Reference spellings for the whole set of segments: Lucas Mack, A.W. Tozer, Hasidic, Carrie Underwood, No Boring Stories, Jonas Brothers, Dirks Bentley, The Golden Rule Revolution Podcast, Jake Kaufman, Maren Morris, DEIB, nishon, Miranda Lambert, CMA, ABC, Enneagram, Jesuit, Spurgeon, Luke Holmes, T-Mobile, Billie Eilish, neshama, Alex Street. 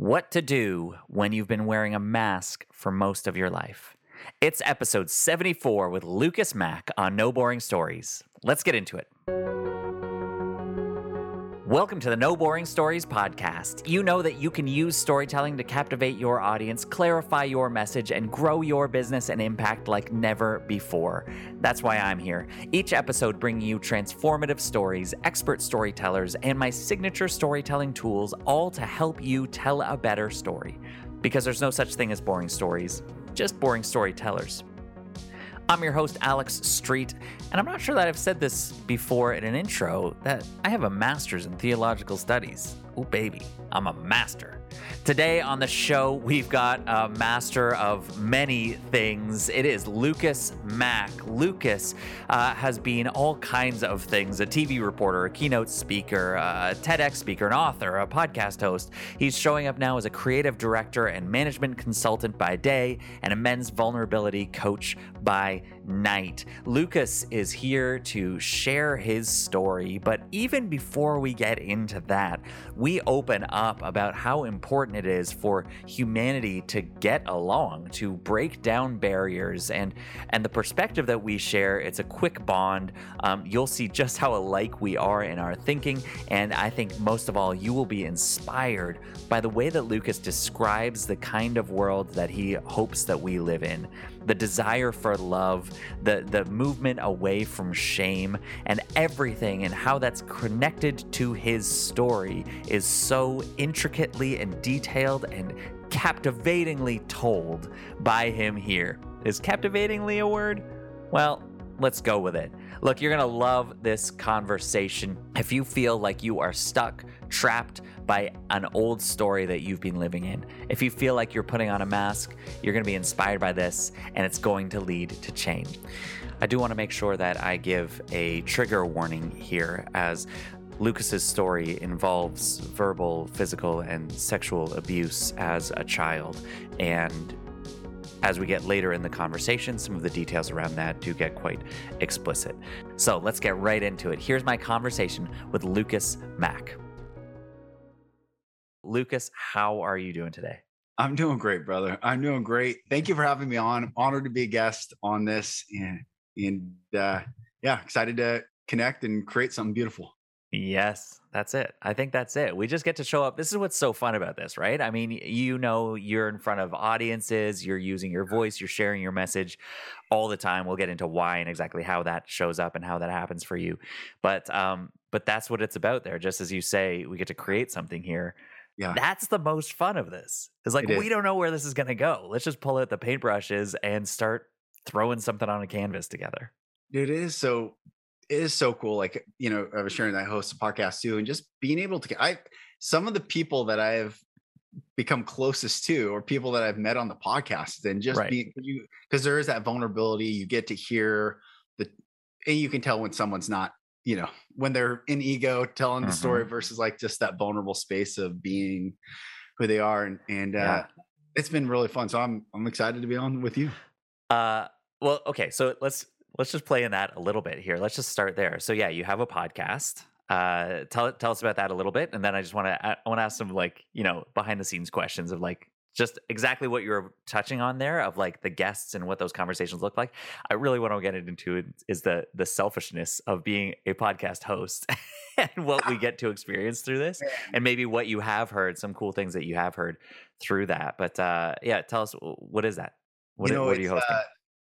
What to do when you've been wearing a mask for most of your life. It's episode 74 with Lucas Mack on No Boring Stories. Let's get into it. Welcome to the No Boring Stories podcast. You know that you can use storytelling to captivate your audience, clarify your message, and grow your business and impact like never before. That's why I'm here. Each episode brings you transformative stories, expert storytellers, and my signature storytelling tools, all to help you tell a better story. Because there's no such thing as boring stories, just boring storytellers. I'm your host, Alex Street, and I'm not sure that I've said this before in an intro, that I have a master's in theological studies. Ooh, baby, I'm a master. Today on the show, we've got a master of many things. It is Lucas Mack. Lucas has been all kinds of things, a TV reporter, a keynote speaker, a TEDx speaker, an author, a podcast host. He's showing up now as a creative director and management consultant by day and a men's vulnerability coach by night. Lucas is here to share his story, but even before we get into that, we open up about how important it is for humanity to get along, to break down barriers, and the perspective that we share. It's a quick bond. You'll see just how alike we are in our thinking, and I think most of all, you will be inspired by the way that Lucas describes the kind of world that he hopes that we live in. The desire for love, the movement away from shame, and everything and how that's connected to his story is so intricately and detailed and captivatingly told by him here. Is captivatingly a word? Well, let's go with it. Look, you're going to love this conversation. If you feel like you are stuck, trapped by an old story that you've been living in, if you feel like you're putting on a mask, you're going to be inspired by this, and it's going to lead to change. I do want to make sure that I give a trigger warning here, as Lucas's story involves verbal, physical, and sexual abuse as a child, and as we get later in the conversation, some of the details around that do get quite explicit. So let's get right into it. Here's my conversation with Lucas Mack. Lucas, how are you doing today? I'm doing great, brother. I'm doing great. Thank you for having me on. I'm honored to be a guest on this, and excited to connect and create something beautiful. Yes, that's it. I think that's it. We just get to show up. This is what's so fun about this, right? I mean, you know, you're in front of audiences, you're using your voice, you're sharing your message all the time. We'll get into why and exactly how that shows up and how that happens for you. But that's what it's about there. Just as you say, we get to create something here. Yeah. That's the most fun of this. It's like, we don't know where this is going to go. Let's just pull out the paintbrushes and start throwing something on a canvas together. It is so cool. Like, you know, I was sharing that I host a podcast too, and just being able to, some of the people that I have become closest to, or people that I've met on the podcast, and just because there is that vulnerability, you get to hear and you can tell when someone's not, you know, when they're in ego telling the story versus like just that vulnerable space of being who they are. And it's been really fun. So I'm excited to be on with you. Well, okay. So Let's just play in that a little bit here. Let's just start there. So yeah, you have a podcast. Tell us about that a little bit, and then I just want to ask some, like, you know, behind the scenes questions of like just exactly what you're touching on there, of like the guests and what those conversations look like. I really want to get into is the selfishness of being a podcast host and what we get to experience through this, and maybe what you have heard, some cool things that you have heard through that. But tell us, what is that? What are you hosting?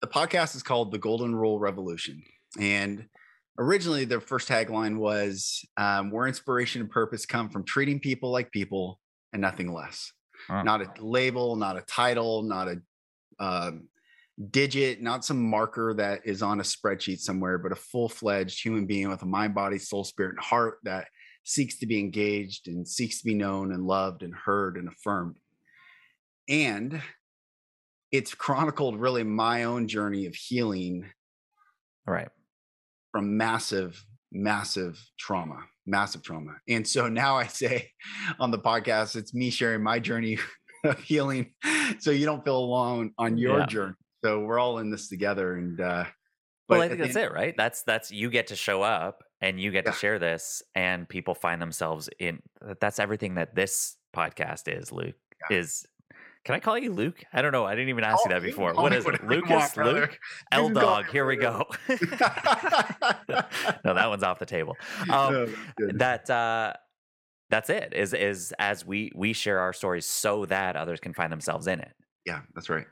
The podcast is called The Golden Rule Revolution. And originally their first tagline was, where inspiration and purpose come from treating people like people and nothing less. Not a label, not a title, not a digit, not some marker that is on a spreadsheet somewhere, but a full-fledged human being with a mind, body, soul, spirit, and heart that seeks to be engaged and seeks to be known and loved and heard and affirmed. And it's chronicled really my own journey of healing, right, from massive trauma. And so now I say on the podcast, it's me sharing my journey of healing, so you don't feel alone on your journey. So we're all in this together. And I think that's it, right? That's you get to show up and you get to share this, and people find themselves in. That's everything that this podcast is, Luke. Yeah. Is, can I call you Luke? I don't know. I didn't even ask you that before. What is it? Lucas, Luke, L Dog. Here we go. No, that one's off the table. That's it. Is as we share our stories so that others can find themselves in it. Yeah, that's right.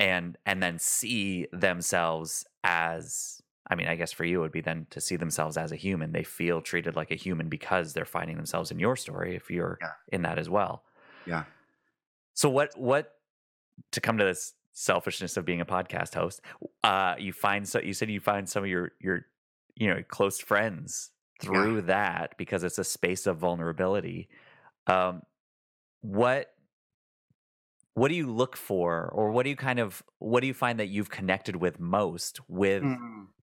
And then see themselves as, I mean, I guess for you it would be then to see themselves as a human. They feel treated like a human because they're finding themselves in your story if you're in that as well. Yeah. So what to come to this selfishness of being a podcast host, you said you find some of your close friends through that because it's a space of vulnerability. What do you look for, or what do you find that you've connected with most with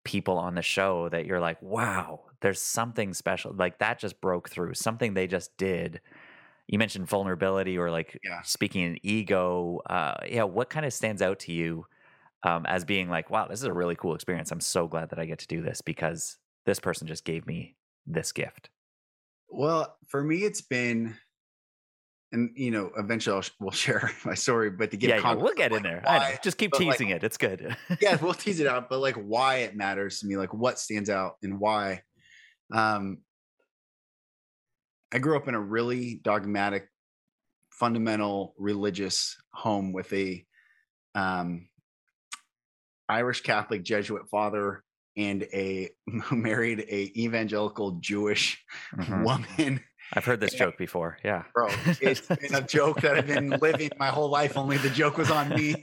people on the show that you're like, wow, there's something special, like that just broke through, something they just did. You mentioned vulnerability or like speaking in ego. What kind of stands out to you as being like, wow, this is a really cool experience. I'm so glad that I get to do this because this person just gave me this gift. Well, for me, it's been, and you know, eventually we'll share my story, but to give context, we'll get in there. Why, just keep teasing it. It's good. We'll tease it out, but like why it matters to me, like what stands out and why. I grew up in a really dogmatic, fundamental religious home with a Irish Catholic Jesuit father and married a evangelical Jewish woman. I've heard this joke before. Yeah, bro, it's been a joke that I've been living my whole life. Only the joke was on me.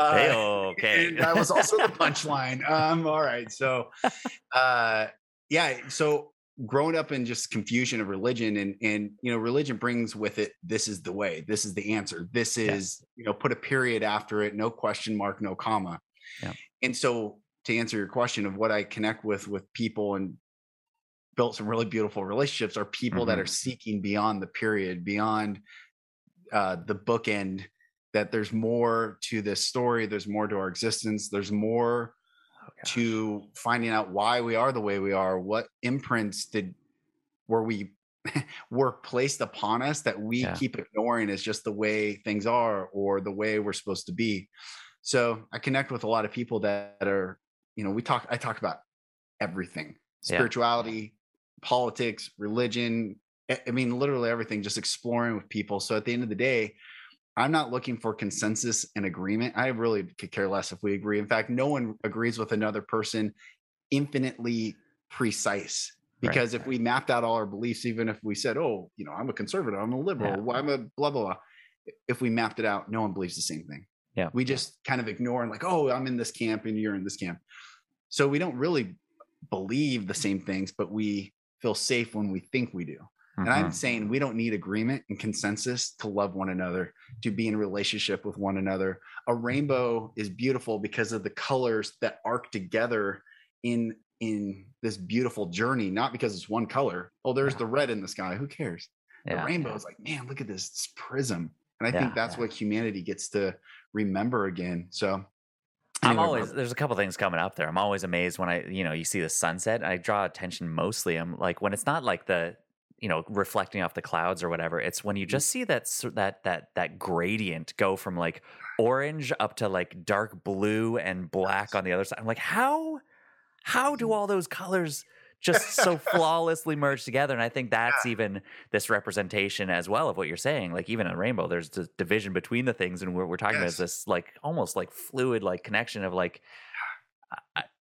Okay, and I was also the punchline. All right, so growing up in just confusion of religion and, you know, religion brings with it, this is the way, this is the answer. This is, you know, put a period after it, no question mark, no comma. Yeah. And so to answer your question of what I connect with people and built some really beautiful relationships are people that are seeking beyond the period, beyond the bookend, that there's more to this story. There's more to our existence. There's more to finding out why we are the way we are, what imprints were placed upon us that we keep ignoring as just the way things are or the way we're supposed to be. So I connect with a lot of people that are, you know, I talk about everything, spirituality, politics, religion. I mean, literally everything, just exploring with people. So at the end of the day, I'm not looking for consensus and agreement. I really could care less if we agree. In fact, no one agrees with another person infinitely precise, because if we mapped out all our beliefs, even if we said, oh, you know, I'm a conservative, I'm a liberal, I'm a blah, blah, blah. If we mapped it out, no one believes the same thing. Yeah. We just kind of ignore and like, oh, I'm in this camp and you're in this camp. So we don't really believe the same things, but we feel safe when we think we do. And I'm saying we don't need agreement and consensus to love one another, to be in relationship with one another. A rainbow is beautiful because of the colors that arc together in this beautiful journey, not because it's one color. Oh, there's the red in the sky. Who cares? The rainbow is like, man, look at this prism. And I think that's what humanity gets to remember again. So anyway, there's a couple things coming up there. I'm always amazed when you see the sunset. I draw attention mostly. I'm like, when it's not like the, you know, reflecting off the clouds or whatever. It's when you just see that gradient go from like orange up to like dark blue and black on the other side. I'm like, how do all those colors just so flawlessly merge together? And I think that's even this representation as well of what you're saying. Like even in rainbow, there's the division between the things. And what we're talking about is this like, almost like fluid, like connection of like,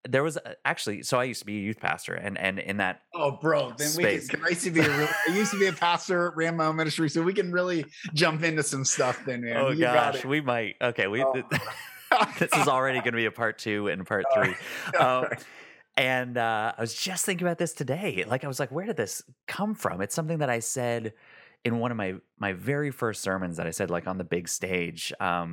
there was actually, so I used to be a youth pastor and in that. Oh, bro. Then space. I used to be a pastor, ran my own ministry. So we can really jump into some stuff then, man. Oh, you gosh, we might. Okay. This is already going to be a part 2 and part 3. I was just thinking about this today. Like, I was like, where did this come from? It's something that I said in one of my very first sermons that I said, like on the big stage, I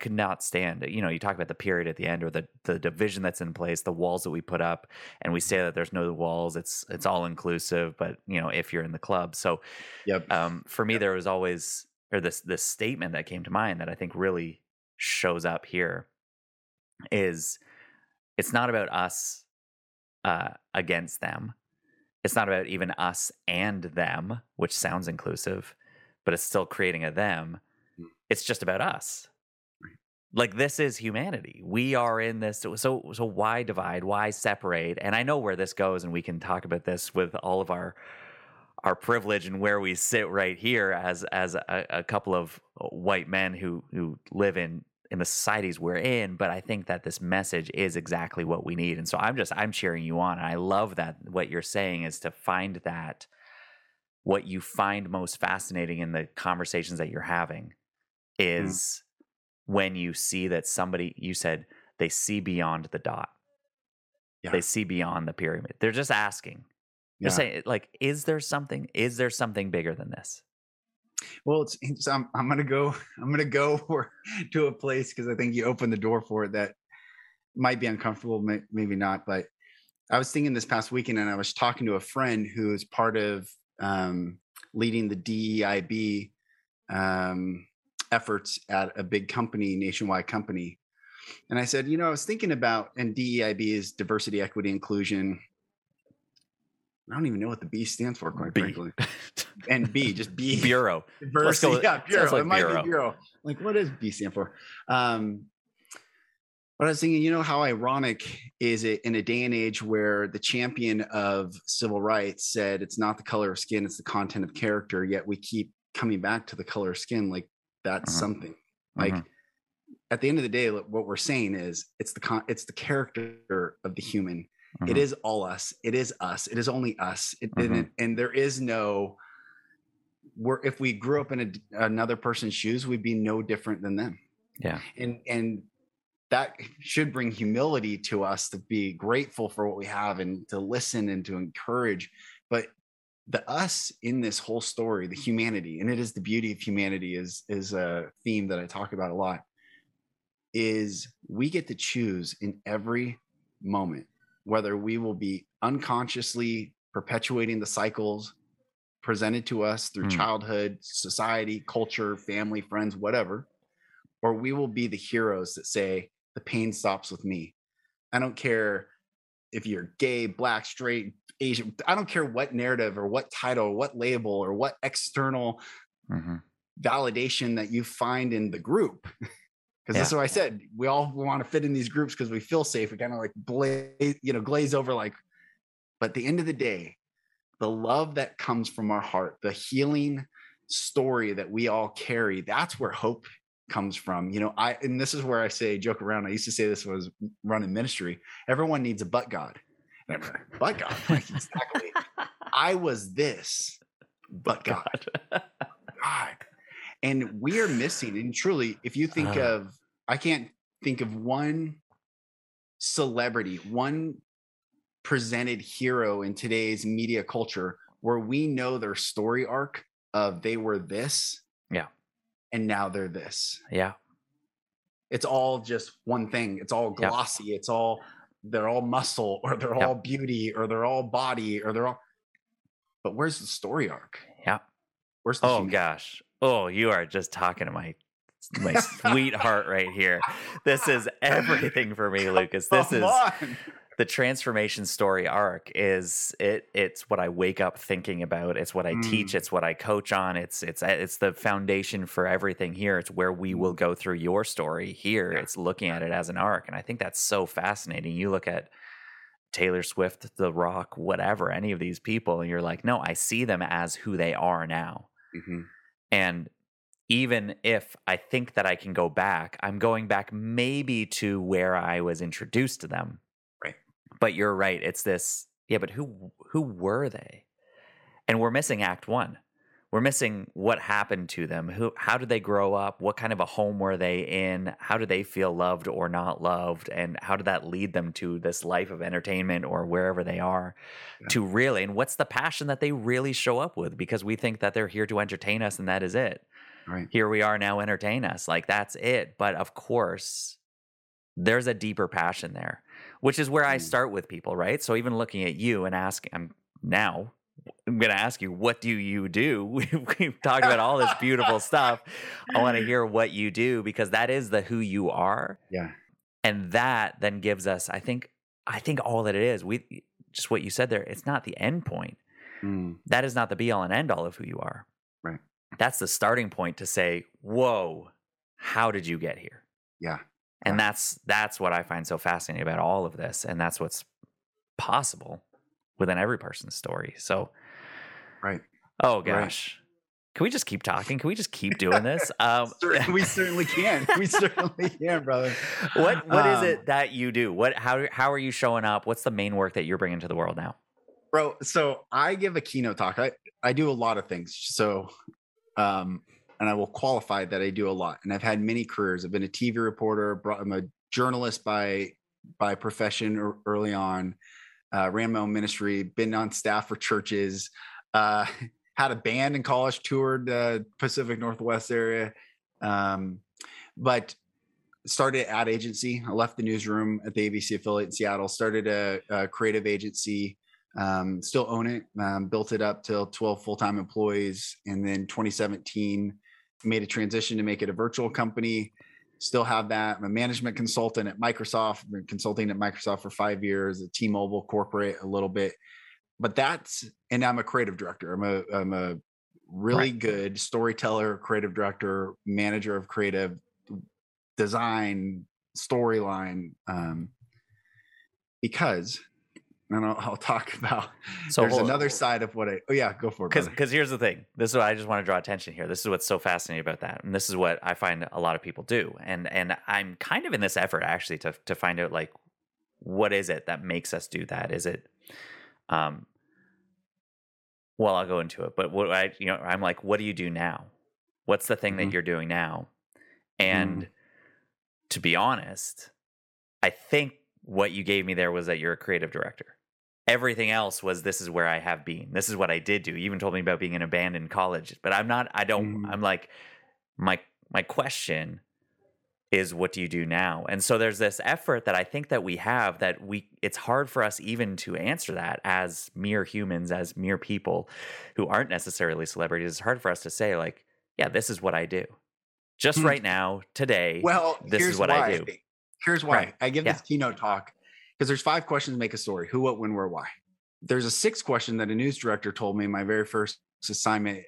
could not stand it. You know, you talk about the period at the end or the division that's in place, the walls that we put up, and we say that there's no walls, it's all inclusive, but you know, if you're in the club. So for me, there was always, or this statement that came to mind that I think really shows up here is it's not about us against them. It's not about even us and them, which sounds inclusive, but it's still creating a them. It's just about us. Right. Like, this is humanity. We are in this. So why divide? Why separate? And I know where this goes, and we can talk about this with all of our privilege and where we sit right here as a couple of white men who live in the societies we're in. But I think that this message is exactly what we need. And so I'm cheering you on. And I love that what you're saying is to find that what you find most fascinating in the conversations that you're having is when you see that somebody, you said, they see beyond the dot. Yeah. They see beyond the pyramid. They're just asking. Yeah. They're saying, like, is there something bigger than this? Well, it's I'm gonna go to a place, because I think you opened the door for it that might be uncomfortable, maybe not. But I was thinking this past weekend, and I was talking to a friend who is part of leading the DEIB efforts at a big company, nationwide company, and I said, I was thinking about, and DEIB is diversity, equity, inclusion. I don't even know what the B stands for, quite frankly. And B, just B. Bureau. Diversity. Let's go. Yeah, bureau. Like it might be bureau. Like, what does B stand for? But I was thinking, how ironic is it in a day and age where the champion of civil rights said it's not the color of skin, it's the content of character, yet we keep coming back to the color of skin. Like, that's something. Like, at the end of the day, what we're saying is it's the character of the human. It is all us. It is us. It is only us. And there is no, if we grew up in another person's shoes, we'd be no different than them. Yeah. And that should bring humility to us, to be grateful for what we have and to listen and to encourage. But the us in this whole story, the humanity, and it is the beauty of humanity, is a theme that I talk about a lot, is we get to choose in every moment whether we will be unconsciously perpetuating the cycles presented to us through childhood, society, culture, family, friends, whatever, or we will be the heroes that say, the pain stops with me. I don't care if you're gay, black, straight, Asian. I don't care what narrative or what title or what label or what external validation that you find in the group. Because that's what I said. We all want to fit in these groups because we feel safe. We kind of like glaze over. Like, but at the end of the day, the love that comes from our heart, the healing story that we all carry, that's where hope comes from. And this is where I say, joke around. I used to say this when I was running ministry. Everyone needs a butt God. And I'm like, butt God. Like, exactly. I was this butt God. God. And we are missing. And truly, if you think of, I can't think of one celebrity, one presented hero in today's media culture where we know their story arc of they were this. Yeah. And now they're this. Yeah. It's all just one thing. It's all glossy. Yeah. It's all, they're all muscle, or they're all beauty, or they're all body, or they're all, but where's the story arc? Yeah. Where's the humanity? Gosh. Oh, you are just talking to my sweetheart right here. This is everything for me, Lucas. This is the transformation story arc. It's what I wake up thinking about. It's what I teach. It's what I coach on. It's the foundation for everything here. It's where we will go through your story here. Yeah. It's looking at it as an arc, and I think that's so fascinating. You look at Taylor Swift, The Rock, whatever, any of these people, and you're like, no, I see them as who they are now. Mm-hmm. And even if I think that I can go back, I'm going back maybe to where I was introduced to them. Right. But you're right. It's this, but who were they? And we're missing act one. We're missing what happened to them. How did they grow up? What kind of a home were they in? How did they feel loved or not loved? And how did that lead them to this life of entertainment or wherever they are to really, and what's the passion that they really show up with? Because we think that they're here to entertain us and that is it. Right. Here we are now, entertain us. Like, that's it. But of course, there's a deeper passion there, which is where I start with people, right? So even looking at you and asking, I'm going to ask you, what do you do? We've talked about all this beautiful stuff. I want to hear what you do, because that is the who you are. Yeah. And that then gives us, I think all that it is. We just what you said there, it's not the end point. Mm. That is not the be all and end all of who you are. Right. That's the starting point to say, whoa, how did you get here? Yeah. And that's what I find so fascinating about all of this. And that's what's possible within every person's story. So, right. Oh gosh. Right. Can we just keep talking? Can we just keep doing this? We certainly can. We certainly can, brother. What is it that you do? How are you showing up? What's the main work that you're bringing to the world now? Bro, so I give a keynote talk. I do a lot of things. So, and I will qualify that I do a lot. And I've had many careers. I've been a TV reporter. I'm a journalist by profession or early on. Ran my own ministry. Been on staff for churches. Had a band in college, toured the Pacific Northwest area, but started an ad agency. I left the newsroom at the ABC affiliate in Seattle, started a creative agency, still own it, built it up till 12 full-time employees. And then 2017, made a transition to make it a virtual company. Still have that. I'm a management consultant at Microsoft. I've been consulting at Microsoft for 5 years, at T-Mobile corporate a little bit. But and I'm a creative director. I'm a really good storyteller, creative director, manager of creative design, storyline. Because, and I'll talk about, so there's another side of what go for it. Because here's the thing. This is what I just want to draw attention here. This is what's so fascinating about that. And this is what I find a lot of people do. And I'm kind of in this effort actually to find out, like, what is it that makes us do that? Is it, well, I'll go into it, but I'm like, what do you do now? What's the thing mm-hmm. that you're doing now? And to be honest, I think what you gave me there was that you're a creative director. Everything else was, this is where I have been. This is what I did do. You even told me about being in a band in college, but I'm like, my question is, what do you do now? And so there's this effort that I think that we have that it's hard for us even to answer that as mere humans, as mere people who aren't necessarily celebrities. It's hard for us to say, like, yeah, this is what I do just right now, today. Well, this is what I do. Here's why I give this keynote talk, because there's 5 questions to make a story: who, what, when, where, why. There's a 6th question that a news director told me my very first assignment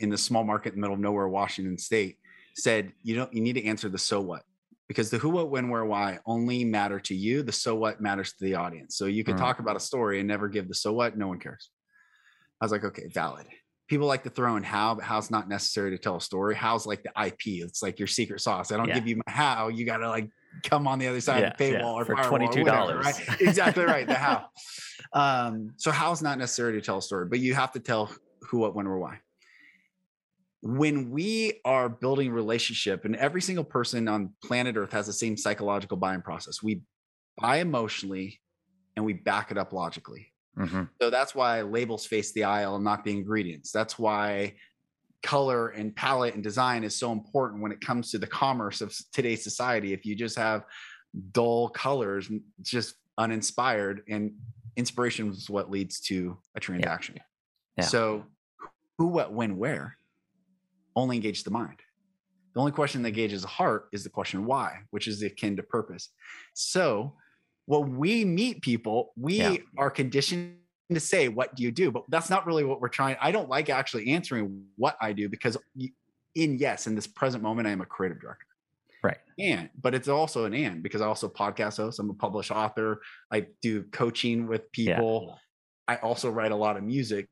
in the small market in the middle of nowhere, Washington state. Said, you need to answer the so what, because the who, what, when, where, why only matter to you. The so what matters to the audience. So you can talk about a story and never give the so what, no one cares. I was like, okay, valid. People like to throw in how, but how's not necessary to tell a story. How's like the IP. It's like your secret sauce. I don't give you my how. You got to like come on the other side of the paywall or for $22. Whatever, right? Exactly right. The how. So how's not necessary to tell a story, but you have to tell who, what, when, where, why. When we are building relationship, and every single person on planet Earth has the same psychological buying process. We buy emotionally and we back it up logically. Mm-hmm. So that's why labels face the aisle and not the ingredients. That's why color and palette and design is so important when it comes to the commerce of today's society. If you just have dull colors, just uninspired, and inspiration is what leads to a transaction. Yeah. Yeah. So who, what, when, where only engage the mind. The only question that engages the heart is the question why, which is akin to purpose. So when we meet people, we are conditioned to say, what do you do? But that's not really what we're trying. I don't like actually answering what I do, because in this present moment, I am a creative director. Right. But it's also an and, because I also podcast host. I'm a published author. I do coaching with people. Yeah. I also write a lot of music.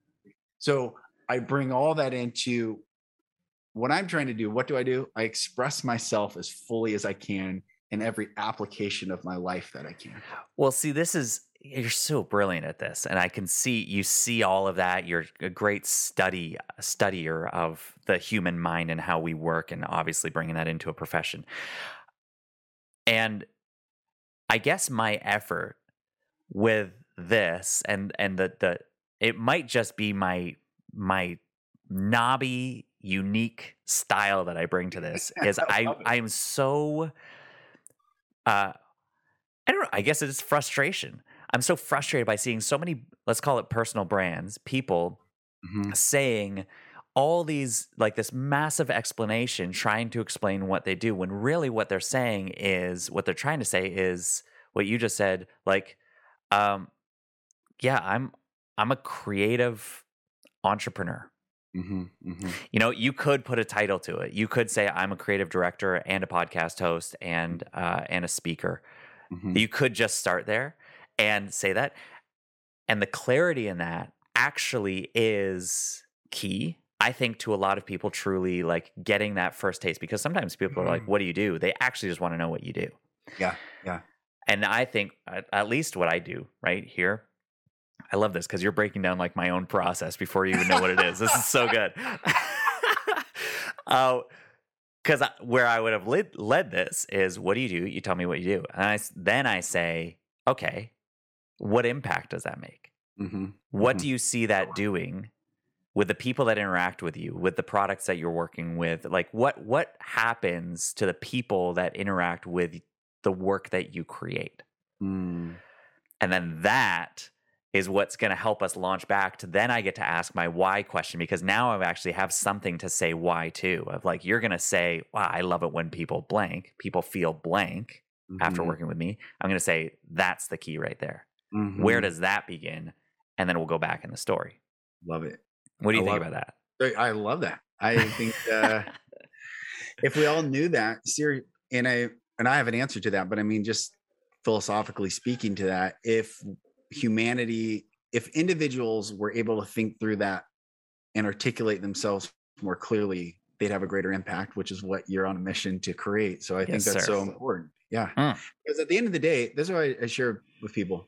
So I bring all that into what I'm trying to do. What do? I express myself as fully as I can in every application of my life that I can. Well, see, you're so brilliant at this. And I can see, you see all of that. You're a great studier of the human mind and how we work, and obviously bringing that into a profession. And I guess my effort with this and the it might just be my knobby, unique style that I bring to this is I am so, I don't know, I guess it's frustration. I'm so frustrated by seeing so many, let's call it personal brands, people saying all these, like this massive explanation, trying to explain what they do, when really what they're saying is, what they're trying to say is what you just said, like, yeah, I'm a creative entrepreneur. Mm-hmm, mm-hmm. You know, you could put a title to it. You could say I'm a creative director and a podcast host and a speaker. Mm-hmm. You could just start there and say that. And the clarity in that actually is key, I think, to a lot of people truly like getting that first taste, because sometimes people are like, what do you do? They actually just want to know what you do. Yeah. Yeah. And I think at least what I do right here, I love this because you're breaking down like my own process before you even know what it is. This is so good. Because where I would have led this is, what do you do? You tell me what you do. And then I say, okay, what impact does that make? Mm-hmm. What do you see that doing with the people that interact with you, with the products that you're working with? Like what happens to the people that interact with the work that you create? Mm. And then that is what's going to help us launch back to, then I get to ask my why question, because now I actually have something to say why to, of like, you're going to say, wow, I love it when people feel blank after working with me. I'm going to say, that's the key right there. Mm-hmm. Where does that begin? And then we'll go back in the story. Love it. What do you think about that? I love that. I think if we all knew that, and I have an answer to that, but I mean, just philosophically speaking to that, if individuals were able to think through that and articulate themselves more clearly, they'd have a greater impact, which is what you're on a mission to create. So I think that's so important. Yeah. Because at the end of the day, this is what I share with people.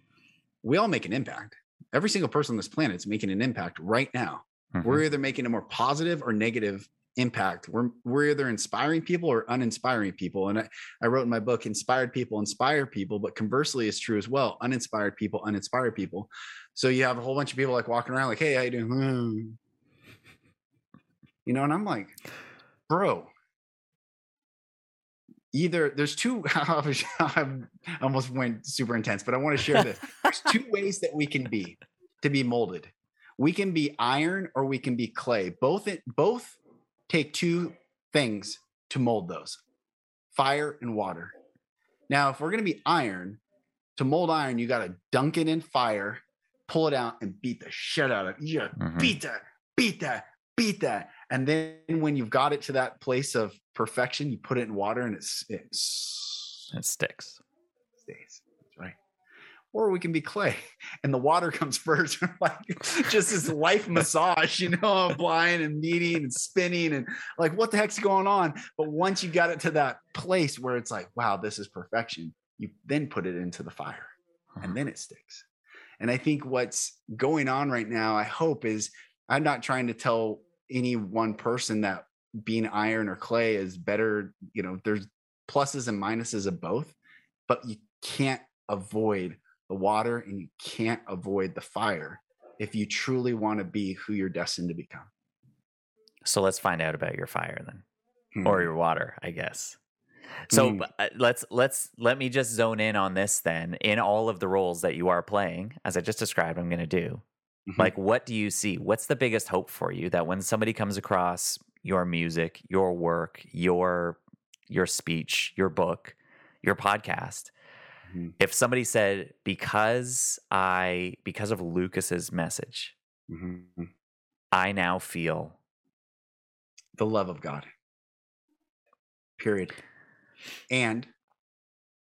We all make an impact. Every single person on this planet is making an impact right now. Mm-hmm. We're either making a more positive or negative impact. We're either inspiring people or uninspiring people. And I wrote in my book, inspired people inspire people, but conversely it's true as well. Uninspired people uninspire people. So you have a whole bunch of people like walking around like, hey, how you doing? You know, and I'm like, bro, either there's two, I almost went super intense, but I want to share this. There's two ways that we can be to be molded. We can be iron or we can be clay. Both take two things to mold those, fire and water. Now, if we're going to be iron, to mold iron, you got to dunk it in fire, pull it out and beat the shit out of it. You beat that. And then when you've got it to that place of perfection, you put it in water and it sticks. Stays. That's right. Or we can be clay and the water comes first. Like just this life massage, you know, applying and kneading and spinning and like, what the heck's going on? But once you got it to that place where it's like, wow, this is perfection. You then put it into the fire and then it sticks. And I think what's going on right now, I hope, is I'm not trying to tell any one person that being iron or clay is better. You know, there's pluses and minuses of both, but you can't avoid the water and you can't avoid the fire if you truly want to be who you're destined to become. So let's find out about your fire then, or your water, I guess. So let me just zone in on this then. In all of the roles that you are playing, as I just described, I'm going to do. Like, what do you see? What's the biggest hope for you that when somebody comes across your music, your work, your speech, your book, your podcast, if somebody said, because of Lucas's message, I now feel the love of God. Period. And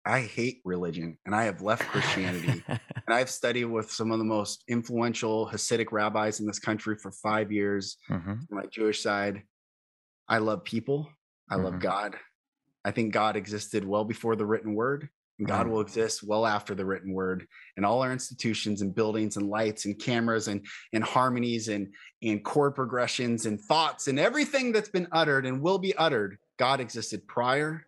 I hate religion and I have left Christianity and I've studied with some of the most influential Hasidic rabbis in this country for 5 years on my Jewish side. I love people. I love God. I think God existed well before the written word, and God will exist well after the written word, and all our institutions and buildings and lights and cameras and harmonies and chord progressions and thoughts and everything that's been uttered and will be uttered. God existed prior,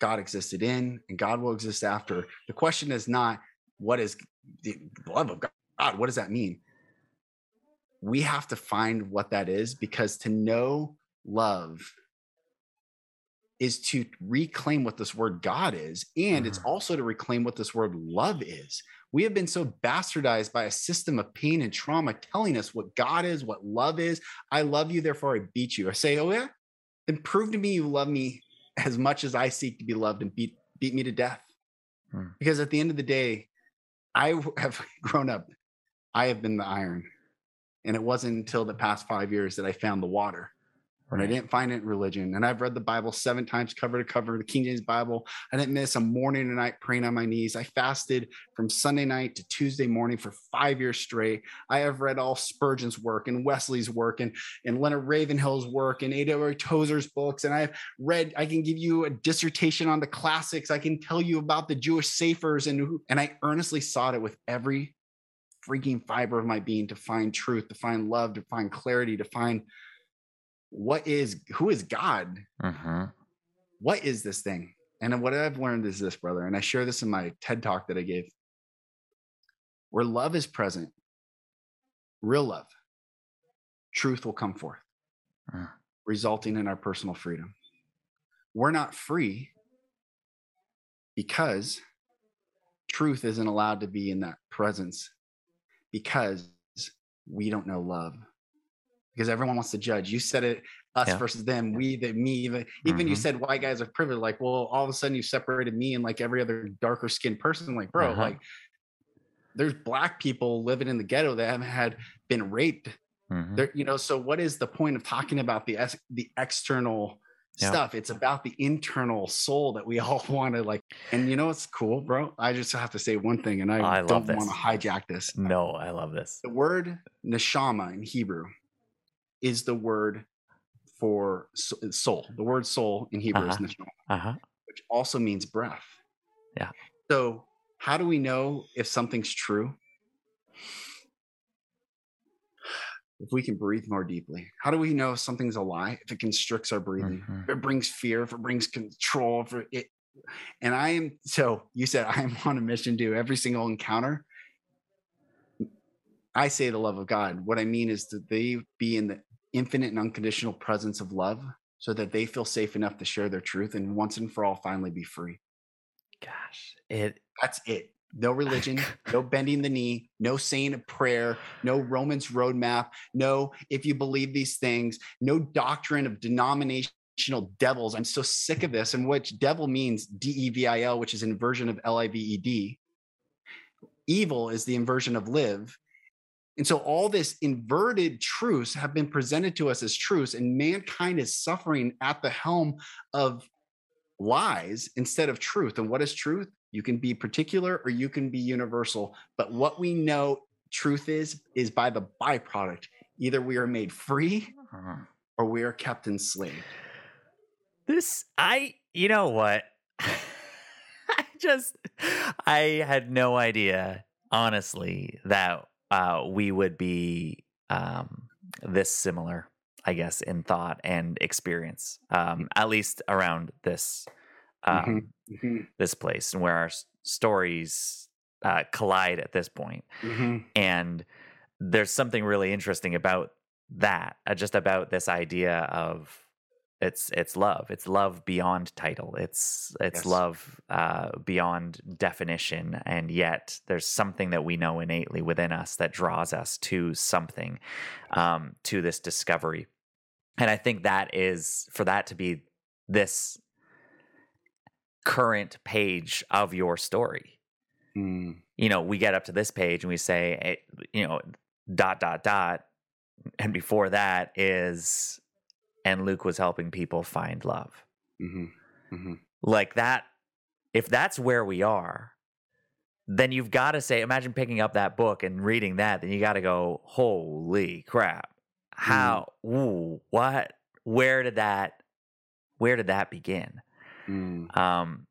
God existed in, and God will exist after. The question is not, what is the love of God? What does that mean? We have to find what that is, because to know love is to reclaim what this word God is. And it's also to reclaim what this word love is. We have been so bastardized by a system of pain and trauma telling us what God is, what love is. I love you, therefore I beat you. I say, oh yeah? Then prove to me you love me as much as I seek to be loved, and beat me to death. Because at the end of the day, I have grown up I have been the iron. And it wasn't until the past 5 years that I found the water. Right. I didn't find it in religion. And I've read the Bible 7 times cover to cover, the King James Bible. I didn't miss a morning and night praying on my knees. I fasted from Sunday night to Tuesday morning for 5 years straight. I have read all Spurgeon's work and Wesley's work and Leonard Ravenhill's work and A.W. Tozer's books. And I've read, I can give you a dissertation on the classics. I can tell you about the Jewish Safers. And I earnestly sought it with every freaking fiber of my being to find truth, to find love, to find clarity, to find who is God? Uh-huh. What is this thing? And what I've learned is this, brother. And I share this in my TED talk that I gave, where love is present, real love, truth will come forth, resulting in our personal freedom. We're not free because truth isn't allowed to be in that presence, because we don't know love. Because everyone wants to judge. You said it, us versus them, we, the, me. Even you said white guys are privileged. Like, well, all of a sudden you separated me and like every other darker skinned person. Like, bro, like there's black people living in the ghetto that haven't been raped. You know, so what is the point of talking about the external stuff? It's about the internal soul that we all want to like. And you know what's cool, bro? I just have to say one thing, and I don't want to hijack this. No, I love this. The word neshama in Hebrew is the word for soul. The word soul in Hebrew is nishon, which also means breath. Yeah. So how do we know if something's true? If we can breathe more deeply. How do we know if something's a lie? If it constricts our breathing, if it brings fear, if it brings control, And you said, I am on a mission to every single encounter. I say the love of God. What I mean is that they be in the infinite and unconditional presence of love so that they feel safe enough to share their truth and once and for all finally be free. Gosh, that's it. No religion, no bending the knee, no saying a prayer, no Romans roadmap, no if you believe these things, no doctrine of denominational devils. I'm so sick of this, and which devil means DEVIL, which is an inversion of LIVED. Evil is the inversion of live. And so all this inverted truths have been presented to us as truths, and mankind is suffering at the helm of lies instead of truth. And what is truth? You can be particular or you can be universal. But what we know truth is by the byproduct. Either we are made free or we are kept enslaved. You know what? I had no idea, honestly, that we would be this similar, I guess, in thought and experience, at least around this this place and where our stories collide at this point. And there's something really interesting about that, just about this idea of it's love beyond title. It's love beyond definition. And yet there's something that we know innately within us that draws us to something, to this discovery. And I think that is, for that to be this current page of your story, you know, we get up to this page and we say, you know, ... And before that is... And Luke was helping people find love. Like that, if that's where we are, then you've got to say, imagine picking up that book and reading that, then you got to go, holy crap. How, ooh, what, where did that begin? And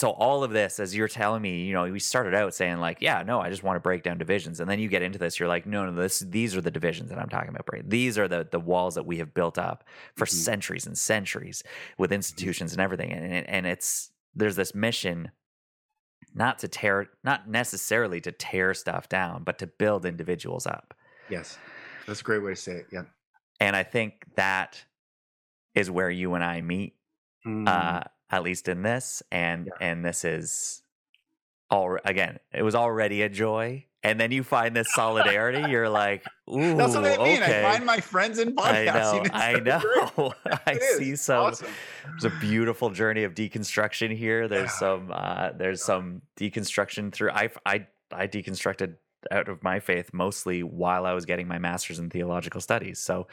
so all of this, as you're telling me, you know, we started out saying like, yeah, no, I just want to break down divisions. And then you get into this, you're like, no, these are the divisions that I'm talking about, right? These are the walls that we have built up for centuries and centuries with institutions and everything. And there's this mission not necessarily to tear stuff down, but to build individuals up. Yes. That's a great way to say it. Yeah. And I think that is where you and I meet, at least in this, and this is all, again, it was already a joy. And then you find this solidarity. You're like, ooh, that's what I mean. Okay. I find my friends in podcasting. I know. I see some, awesome. There's a beautiful journey of deconstruction here. There's some deconstruction through, I deconstructed out of my faith mostly while I was getting my master's in theological studies. So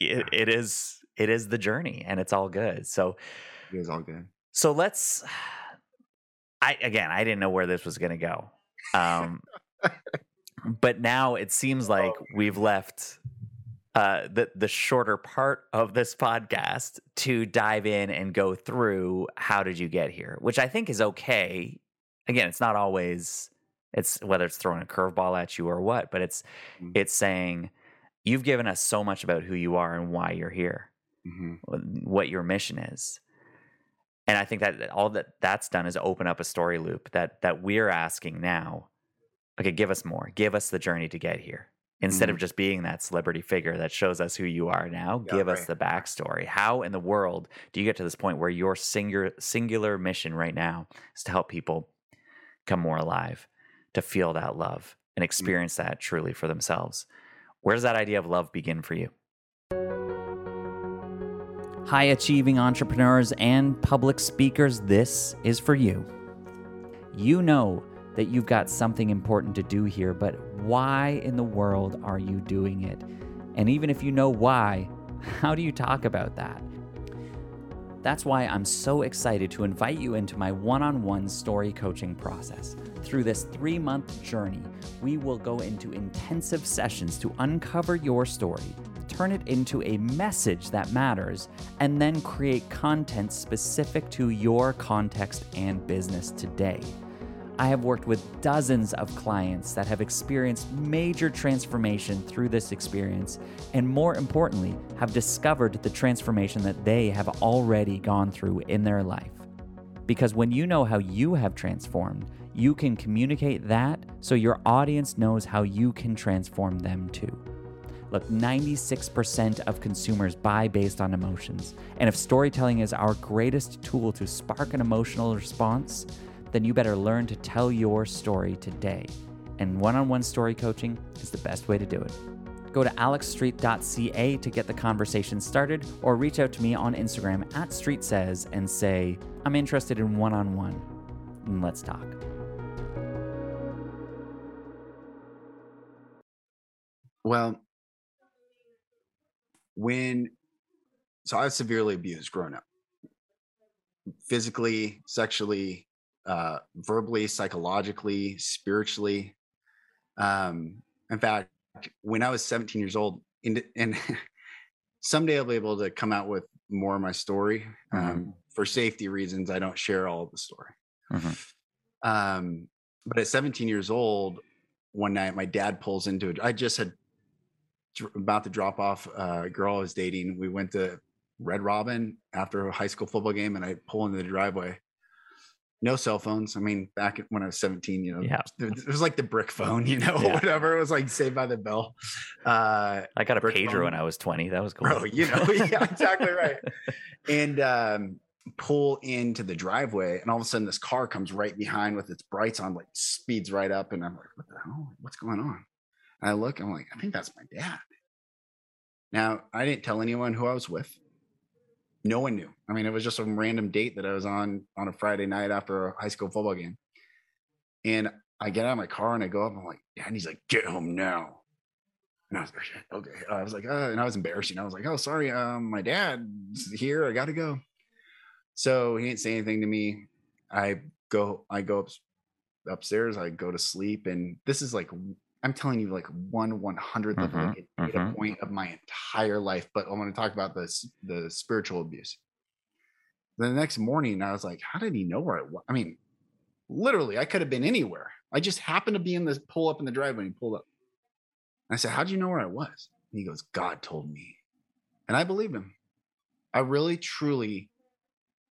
it is the journey, and it's all good. So it is all good. So let's, I didn't know where this was going to go. But now it seems like we've left the shorter part of this podcast to dive in and go through how did you get here, which I think is okay. Again, it's not always, it's whether it's throwing a curveball at you or what, but it's mm-hmm. it's saying you've given us so much about who you are and why you're here, mm-hmm. what your mission is. And I think that all that that's done is open up a story loop that we're asking now, okay, give us more, give us the journey to get here. Instead mm-hmm. of just being that celebrity figure that shows us who you are now, give us the backstory. How in the world do you get to this point where your singular mission right now is to help people come more alive, to feel that love and experience mm-hmm. that truly for themselves? Where does that idea of love begin for you? High-achieving entrepreneurs and public speakers, this is for you. You know that you've got something important to do here, but why in the world are you doing it? And even if you know why, how do you talk about that? That's why I'm so excited to invite you into my one-on-one story coaching process. Through this 3-month journey, we will go into intensive sessions to uncover your story, turn it into a message that matters, and then create content specific to your context and business today. I have worked with dozens of clients that have experienced major transformation through this experience, and more importantly, have discovered the transformation that they have already gone through in their life. Because when you know how you have transformed, you can communicate that so your audience knows how you can transform them too. Look, 96% of consumers buy based on emotions, and if storytelling is our greatest tool to spark an emotional response, then you better learn to tell your story today. And one-on-one story coaching is the best way to do it. Go to alexstreet.ca to get the conversation started, or reach out to me on Instagram @StreetSays and say, I'm interested in one-on-one, and let's talk. Well, so I was severely abused growing up, physically, sexually, verbally, psychologically, spiritually. In fact, when I was 17 years old, and someday I'll be able to come out with more of my story. Mm-hmm. For safety reasons, I don't share all of the story. Mm-hmm. But at 17 years old, one night my dad pulls into it. I just had about to drop off a girl I was dating. We went to Red Robin after a high school football game, and I pull into the driveway. No cell phones. I mean, back when I was 17, it was like the brick phone, whatever. It was like Saved by the Bell. I got a pager phone when I was 20. That was cool. Bro, yeah, exactly right. And pull into the driveway, and all of a sudden this car comes right behind with its brights on, like speeds right up. And I'm like, what the hell? What's going on? And I look, I'm like, I think that's my dad. Now, I didn't tell anyone who I was with. No one knew. I mean, it was just some random date that I was on a Friday night after a high school football game. And I get out of my car and I go up. I'm like, Dad, and he's like, get home now. And I was like, okay. I was like, and I was embarrassed. I was like, oh, sorry. My dad's here. I got to go. So he didn't say anything to me. I go upstairs. I go to sleep. And this is like, I'm telling you, like 1/100th of a data point of my entire life. But I want to talk about the spiritual abuse. The next morning, I was like, how did he know where I was? I mean, literally, I could have been anywhere. I just happened to be in this pull up in the driveway, and he pulled up. And I said, how'd you know where I was? And he goes, God told me. And I believed him. I really, truly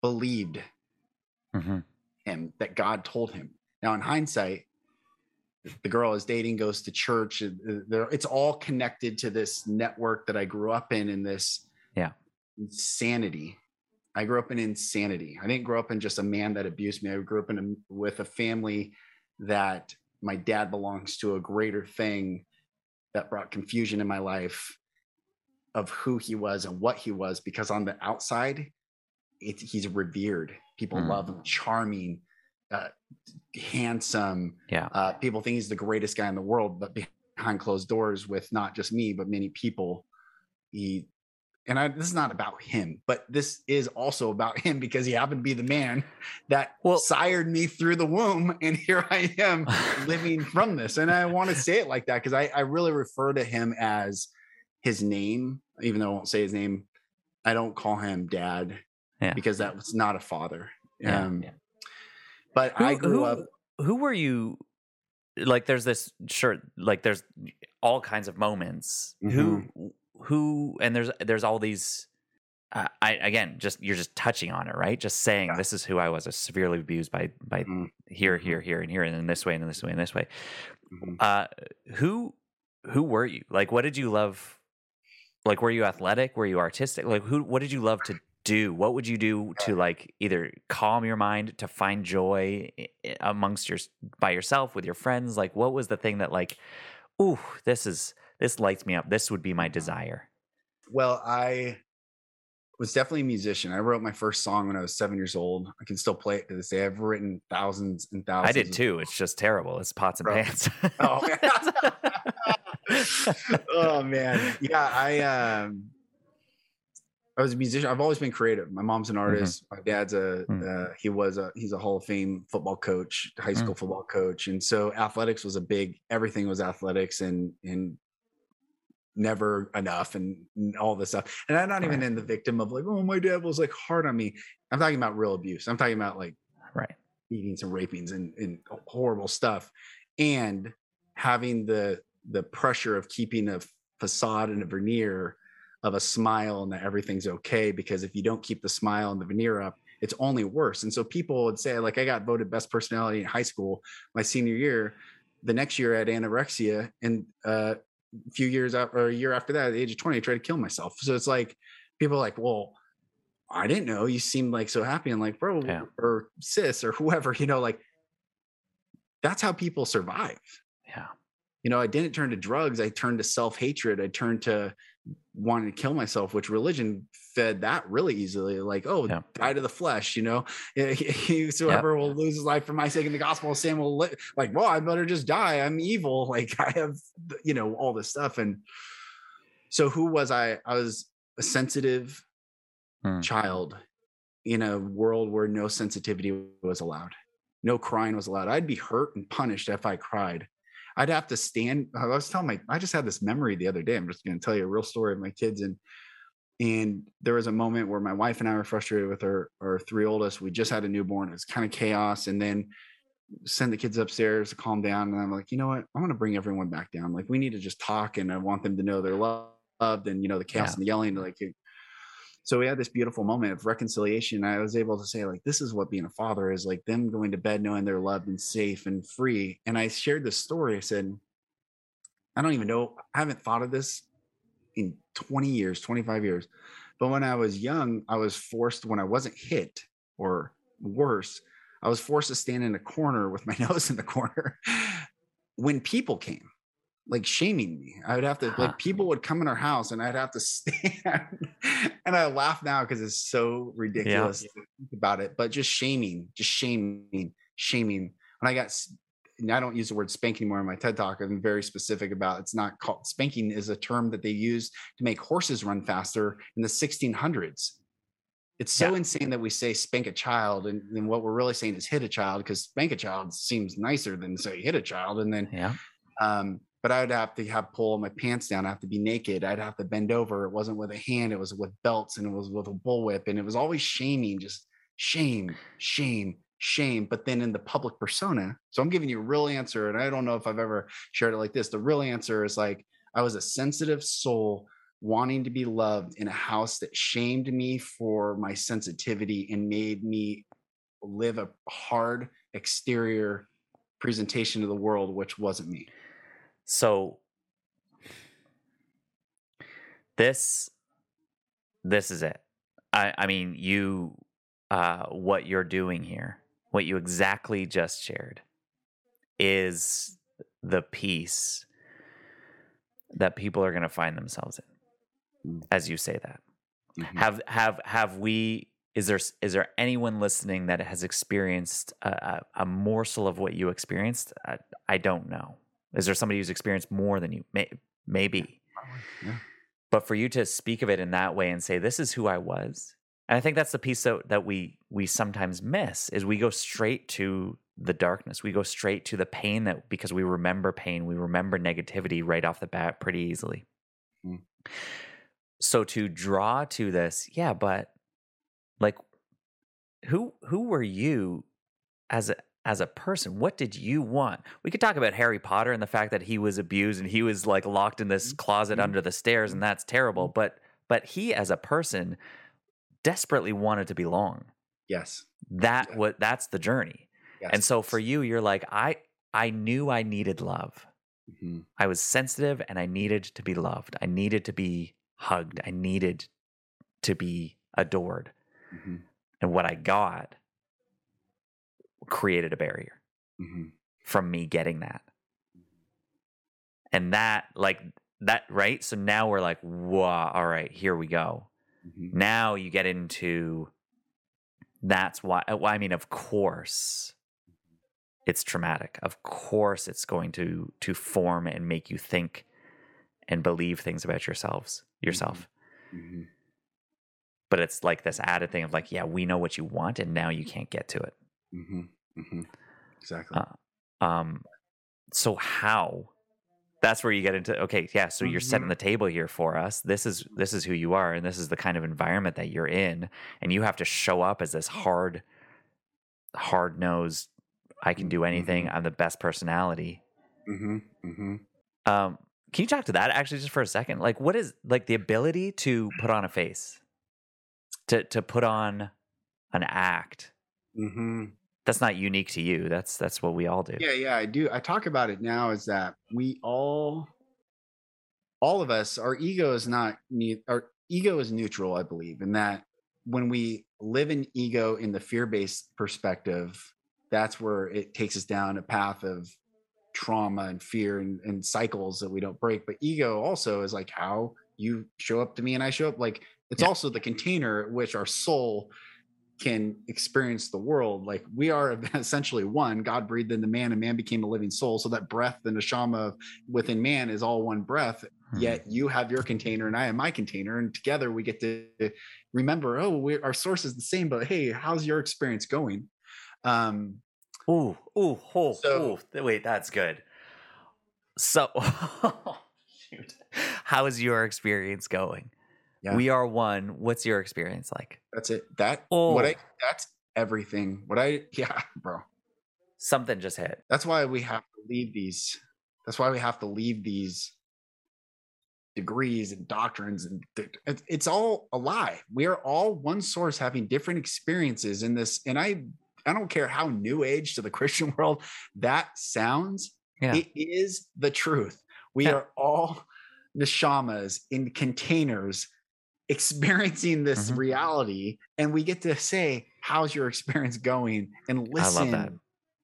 believed him, that God told him. Now, in hindsight, the girl I was dating goes to church. It's all connected to this network that I grew up in, and this insanity. I grew up in insanity. I didn't grow up in just a man that abused me. I grew up with a family that my dad belongs to a greater thing that brought confusion in my life of who he was and what he was, because on the outside, he's revered. People love him, charming, handsome. Yeah. People think he's the greatest guy in the world, but behind closed doors with not just me, but many people, this is not about him, but this is also about him because he happened to be the man that sired me through the womb. And here I am living from this. And I want to say it like that because I really refer to him as his name, even though I won't say his name. I don't call him dad because that was not a father. But I grew up. Who were you? Like, there's this shirt, like there's all kinds of moments. Mm-hmm. Who and there's all these you're just touching on it, right? Just saying this is who I was. I was severely abused by here and in this way and in this way and this way. Mm-hmm. Who were you? Like, what did you love? Like, were you athletic? Were you artistic? Like, what did you love to do? What would you do to like either calm your mind, to find joy amongst by yourself with your friends? Like, what was the thing that like, ooh, this lights me up. This would be my desire. Well, I was definitely a musician. I wrote my first song when I was 7 years old. I can still play it to this day. I've written thousands and thousands. I did too. It's just terrible. It's pots and pans. Oh, man. Oh man. Yeah. I was a musician. I've always been creative. My mom's an artist. Mm-hmm. My dad's he's a Hall of Fame football coach, high school football coach. And so athletics was everything was athletics and never enough and all this stuff. And I'm not even in the victim of like, oh, my dad was like hard on me. I'm talking about real abuse. I'm talking about like beatings and rapings and horrible stuff. And having the pressure of keeping a facade and a veneer of a smile and that everything's okay, because if you don't keep the smile and the veneer up, it's only worse. And so people would say, like, I got voted best personality in high school my senior year. The next year I had anorexia, and a few years after, or a year after that, at the age of 20, I tried to kill myself. So it's like people are like, well, I didn't know you seemed like so happy. And like, bro, or sis or whoever, like that's how people survive. Yeah. I didn't turn to drugs. I turned to self-hatred. I turned to wanting to kill myself, which religion fed that really easily. Like, die to the flesh, whoever will lose his life for my sake in the gospel of Sam will like, well, I better just die. I'm evil. Like I have, all this stuff. And so who was I? I was a sensitive child in a world where no sensitivity was allowed. No crying was allowed. I'd be hurt and punished if I cried. I'd have to stand. I just had this memory the other day. I'm just going to tell you a real story of my kids. And there was a moment where my wife and I were frustrated with our three oldest. We just had a newborn. It was kind of chaos. And then send the kids upstairs to calm down. And I'm like, you know what? I want to bring everyone back down. Like, we need to just talk. And I want them to know they're loved and, the chaos and the yelling. Like, so we had this beautiful moment of reconciliation. I was able to say, like, this is what being a father is, like them going to bed knowing they're loved and safe and free. And I shared this story. I said, I don't even know. I haven't thought of this in 20 years, 25 years. But when I was young, I was forced, when I wasn't hit or worse, I was forced to stand in a corner with my nose in the corner when people came. Like shaming me. I would have to, like, people would come in our house and I'd have to stand. And I laugh now because it's so ridiculous to think about it, but just shaming. When I don't use the word spank anymore in my TED talk. I'm very specific about it's not called spanking, is a term that they used to make horses run faster in the 1600s. It's so insane that we say spank a child. And what we're really saying is hit a child, because spank a child seems nicer than say hit a child. And then, but I would have to pull my pants down. I have to be naked. I'd have to bend over. It wasn't with a hand. It was with belts, and it was with a bullwhip. And it was always shaming, just shame. But then in the public persona. So I'm giving you a real answer. And I don't know if I've ever shared it like this. The real answer is like, I was a sensitive soul wanting to be loved in a house that shamed me for my sensitivity and made me live a hard exterior presentation of the world, which wasn't me. So this is it. I mean, you, what you're doing here, what you exactly just shared is the piece that people are going to find themselves in as you say that. Mm-hmm. Have we Is there anyone listening that has experienced a morsel of what you experienced? I don't know. Is there somebody who's experienced more than you? Maybe. Yeah. But for you to speak of it in that way and say, this is who I was. And I think that's the piece that we sometimes miss, is we go straight to the darkness. We go straight to the pain, that because we remember pain, we remember negativity right off the bat pretty easily. Mm. So to draw to this, yeah, but like, who were you as a person? What did you want? We could talk about Harry Potter and the fact that he was abused and he was like locked in this closet under the stairs, and that's terrible. But he as a person desperately wanted to belong. Yes. That's the journey. Yes. And so for you, you're like, I knew I needed love. Mm-hmm. I was sensitive and I needed to be loved. I needed to be hugged. I needed to be adored. Mm-hmm. And what I got created a barrier from me getting that. And that, right? So now we're like, wow, all right, here we go. Mm-hmm. Now you get into, that's why, I mean, of course it's traumatic. Of course it's going to form and make you think and believe things about yourself. Mm-hmm. But it's like this added thing of like, yeah, we know what you want, and now you can't get to it. Mm-hmm. Mm-hmm. Exactly. So how? That's where you get into, okay, yeah. So you're setting the table here for us. This is who you are, and this is the kind of environment that you're in, and you have to show up as this hard-nosed. I can do anything. I'm the best personality. Mm-hmm. Mm-hmm. Can you talk to that actually just for a second? Like, what is like the ability to put on a face? To put on an act. Mm-hmm. That's not unique to you. That's what we all do. Yeah, I do. I talk about it now is that we all of us, our ego is neutral, I believe, in that when we live in ego in the fear-based perspective, that's where it takes us down a path of trauma and fear and cycles that we don't break. But ego also is like how you show up to me and I show up like, it's also the container in which our soul can experience the world. Like we are essentially one. God breathed into man and man became a living soul. So that breath, the neshama within man, is all one breath. Yet you have your container and I have my container. And together we get to remember, our source is the same, but hey, how's your experience going? Wait, that's good. So shoot. How is your experience going? Yeah. We are one. What's your experience like? That's it. That's everything. Bro. Something just hit. That's why we have to leave these. That's why we have to leave these degrees and doctrines, and it's all alive. We are all one source, having different experiences in this. And I don't care how new age to the Christian world that sounds. Yeah. It is the truth. We are all neshamas in containers, experiencing this reality, and we get to say, how's your experience going? And listen. I love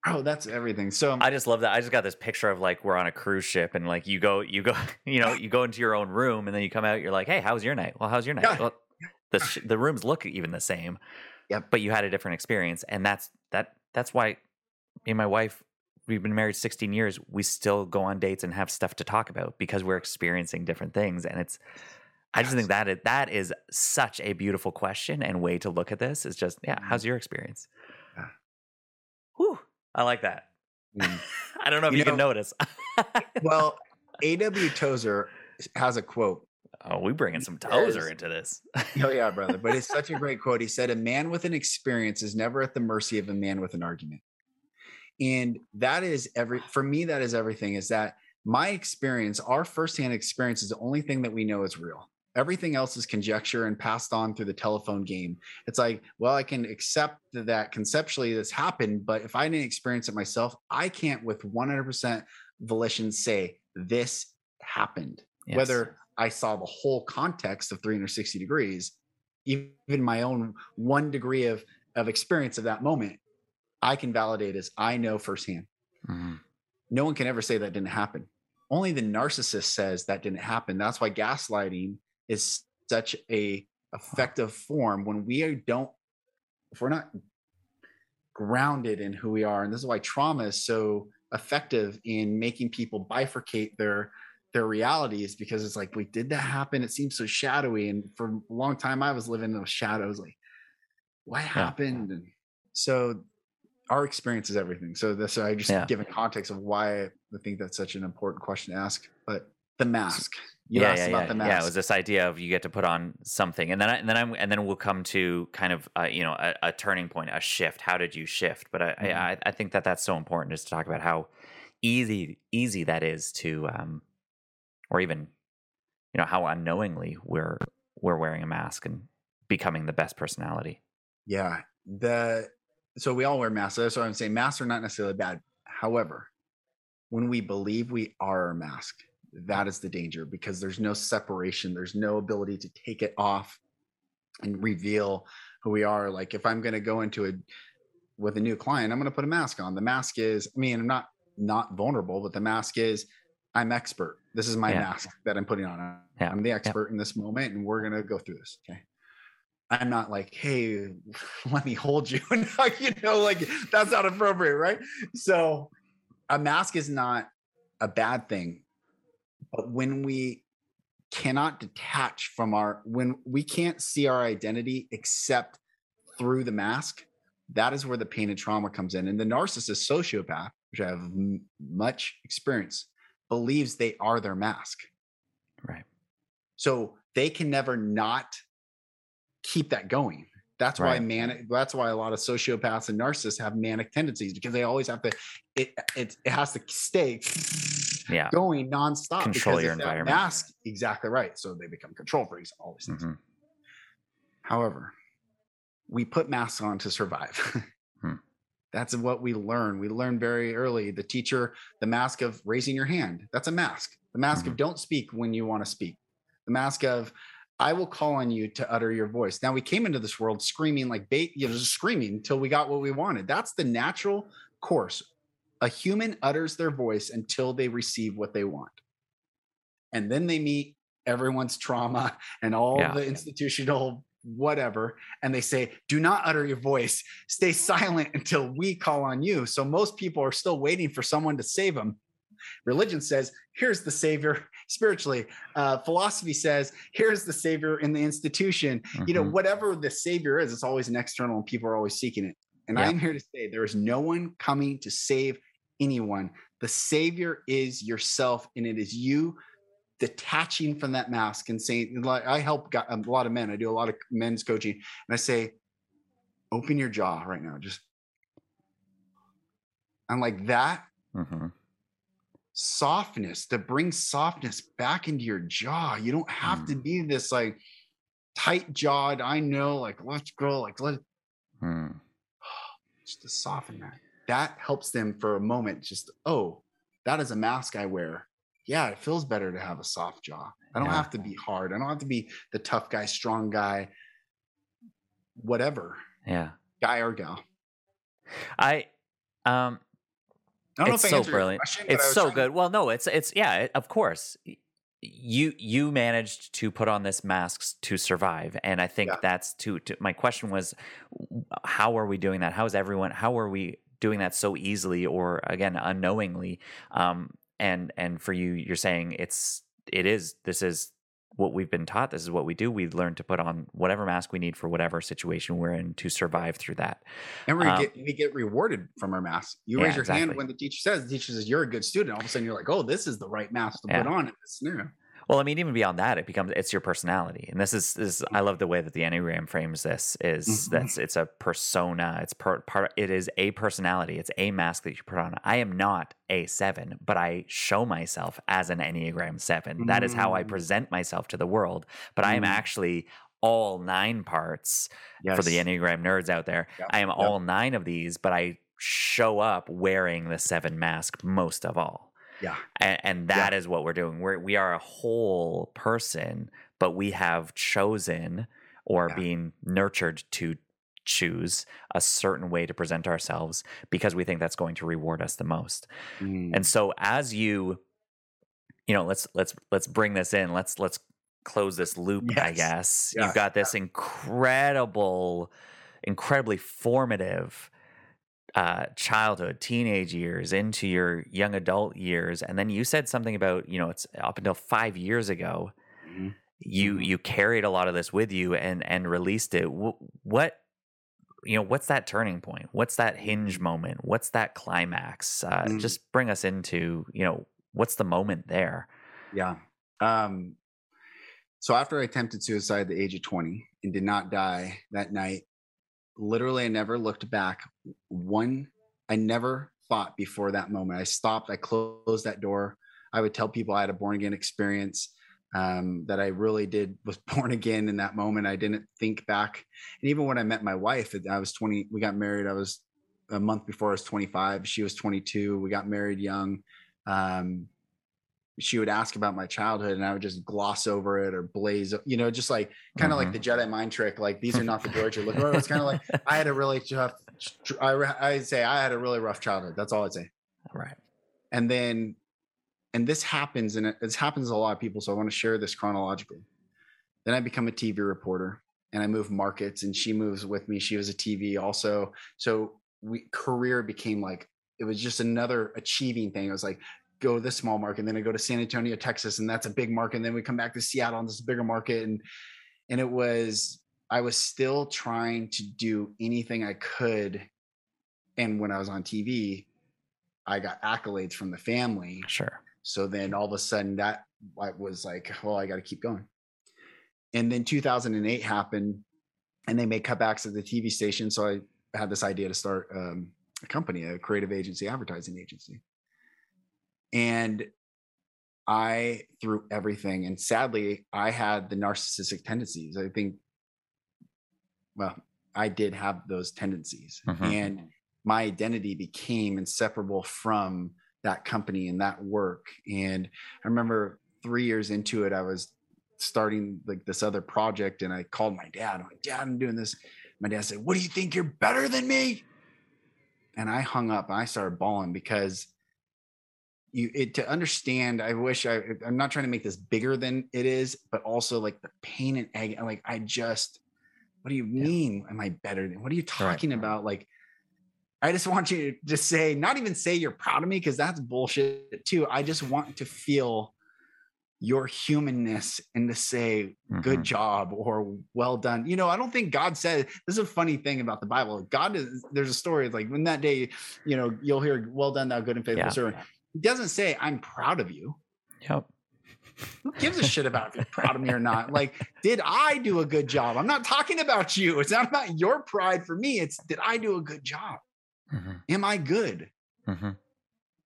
that. Oh, that's everything. So I just love that. I just got this picture of like, we're on a cruise ship and like, you go into your own room and then you come out, you're like, hey, how's your night? Well, how's your night? Yeah. Well, the rooms look even the same, but you had a different experience. And that's why me and my wife, we've been married 16 years. We still go on dates and have stuff to talk about because we're experiencing different things. And it's, I just think that is such a beautiful question and way to look at this. Is just, how's your experience? Yeah. Whew, I like that. Mm. I don't know if you can notice. Well, A.W. Tozer has a quote. Oh, we bringing some Tozer into this. Oh yeah, brother. But it's such a great quote. He said, "A man with an experience is never at the mercy of a man with an argument." And that is everything, is that my experience, our firsthand experience, is the only thing that we know is real. Everything else is conjecture and passed on through the telephone game. It's like, well, I can accept that conceptually this happened, but if I didn't experience it myself, I can't with 100% volition say this happened. Yes. Whether I saw the whole context of 360 degrees, even my own one degree of experience of that moment, I can validate as I know firsthand. Mm-hmm. No one can ever say that didn't happen. Only the narcissist says that didn't happen. That's why gaslighting is such a effective form. When we don't if we're not grounded in who we are, and this is why trauma is so effective in making people bifurcate their realities, because it's like, wait, did that happen? It seems so shadowy. And for a long time, I was living in those shadows. Like, what happened? Yeah. And so our experience is everything. So that's, I just given context of why I think that's such an important question to ask, but the mask. You asked about the mask. Yeah, it was this idea of you get to put on something, and then we'll come to kind of a turning point, a shift. How did you shift? But I think that that's so important, is to talk about how easy that is to, or even, how unknowingly we're wearing a mask and becoming the best personality. Yeah, so we all wear masks. That's what I'm saying. Masks are not necessarily bad. However, when we believe we are our mask, that is the danger, because there's no separation. There's no ability to take it off and reveal who we are. Like, if I'm going to go into with a new client, I'm going to put a mask on. The mask is, I'm not vulnerable, but the mask is, I'm expert. This is my mask that I'm putting on. I'm the expert in this moment, and we're going to go through this. Okay. I'm not like, hey, let me hold you. Like, that's not appropriate. Right. So a mask is not a bad thing. But when we cannot detach from when we can't see our identity except through the mask, that is where the pain and trauma comes in. And the narcissist sociopath, which I have much experience, believes they are their mask. Right. So they can never not keep that going. That's why that's why a lot of sociopaths and narcissists have manic tendencies, because they always have to, it has to stay going nonstop. Control your environment. Mask, exactly right. So they become control freaks, all these things. Mm-hmm. However, we put masks on to survive. That's what we learn. We learn very early. The teacher, the mask of raising your hand, that's a mask. The mask of don't speak when you want to speak. The mask of, I will call on you to utter your voice. Now, we came into this world screaming like bait, just screaming until we got what we wanted. That's the natural course. A human utters their voice until they receive what they want. And then they meet everyone's trauma and all the institutional whatever. And they say, do not utter your voice. Stay silent until we call on you. So most people are still waiting for someone to save them. Religion says, here's the savior spiritually. Philosophy says, here's the savior in the institution. Whatever the savior is, it's always an external, and people are always seeking it. And I'm here to say, there is no one coming to save anyone. The savior is yourself. And it is you detaching from that mask and saying, like, I help a lot of men. I do a lot of men's coaching. And I say, open your jaw right now. Just, I'm like that. Softness, to bring softness back into your jaw. You don't have to be this like tight jawed, let's go, just to soften that helps them for a moment. Just, oh, that is a mask I wear. Yeah, it feels better to have a soft jaw. I don't have to be hard. I don't have to be the tough guy, strong guy, whatever. Yeah, guy or gal. It's so brilliant. It's so good. Well, no, it's of course you managed to put on this masks to survive. And I think that's my question was, how are we doing that? How are we doing that so easily? Or again, unknowingly. And for you, you're saying this is what we've been taught. This is what we do. We learn to put on whatever mask we need for whatever situation we're in to survive through that. And we get rewarded from our mask. You raise your hand when the teacher says, you're a good student. All of a sudden you're like, oh, this is the right mask to put on in this scenario. Well, even beyond that, it's your personality. And this is I love the way that the Enneagram frames this, is that's, it's a persona. It's it is a personality. It's a mask that you put on. I am not a 7, but I show myself as an Enneagram 7. That is how I present myself to the world, but I am actually all 9 parts for the Enneagram nerds out there. Yep. I am all 9 of these, but I show up wearing the 7 mask most of all. Yeah, and that is what we're doing. We are a whole person, but we have chosen or been nurtured to choose a certain way to present ourselves because we think that's going to reward us the most. And so, as let's bring this in. Let's close this loop. Yes. I guess you've got this incredible incredibly formative childhood, teenage years, into your young adult years. And then you said something about, you know, it's up until 5 years ago, mm-hmm. you carried a lot of this with you and released it. What, you know, what's that turning point? What's that hinge moment? What's that climax? Just bring us into, you know, what's the moment there? Yeah. So after I attempted suicide at the age of 20 and did not die that night, literally I never looked back. I never thought before that moment. I stopped. I closed that door. I would tell people I had a born again experience, that I really was born again in that moment. I didn't think back. And even when I met my wife, I was 20, we got married. I was a month before I was 25. She was 22. We got married young. She would ask about my childhood and I would just gloss over it or blaze, you know, just like kind of like the Jedi mind trick. Like, these are not the doors you're looking for. It's kind of like, I had a really rough childhood. That's all I'd say. Right. And this happens, and this happens to a lot of people. So I want to share this chronologically. Then I become a TV reporter and I move markets, and she moves with me. She was a TV also. So career became like, it was just another achieving thing. I was like, go to this small market, and then I go to San Antonio, Texas, and that's a big market. And then we come back to Seattle and this bigger market. And I was still trying to do anything I could. And when I was on TV, I got accolades from the family. Sure. So then all of a sudden that was like, well, I got to keep going. And then 2008 happened, and they made cutbacks at the TV station. So I had this idea to start a company, a creative agency, advertising agency. And I threw everything. And sadly, I had the narcissistic tendencies. I think, well, I did have those tendencies. Mm-hmm. And my identity became inseparable from that company and that work. And I remember 3 years into it, I was starting like this other project, and I called my dad. I'm like, Dad, I'm doing this. My dad said, what do you think? You're better than me? And I hung up and I started bawling, because to understand, I'm not trying to make this bigger than it is, but also like the pain and agony. Like, what do you mean? Am I better than? What are you talking about? Like, I just want you to just say, not even say you're proud of me, because that's bullshit too. I just want to feel your humanness and to say, good job or well done. You know, I don't think God said, this is a funny thing about the Bible. There's a story like, when that day, you know, you'll hear, well done, thou good and faithful servant. He doesn't say, I'm proud of you. Yep. Who gives a shit about if you're proud of me or not? Like, did I do a good job? I'm not talking about you. It's not about your pride for me. It's, did I do a good job? Mm-hmm. Am I good? Mm-hmm.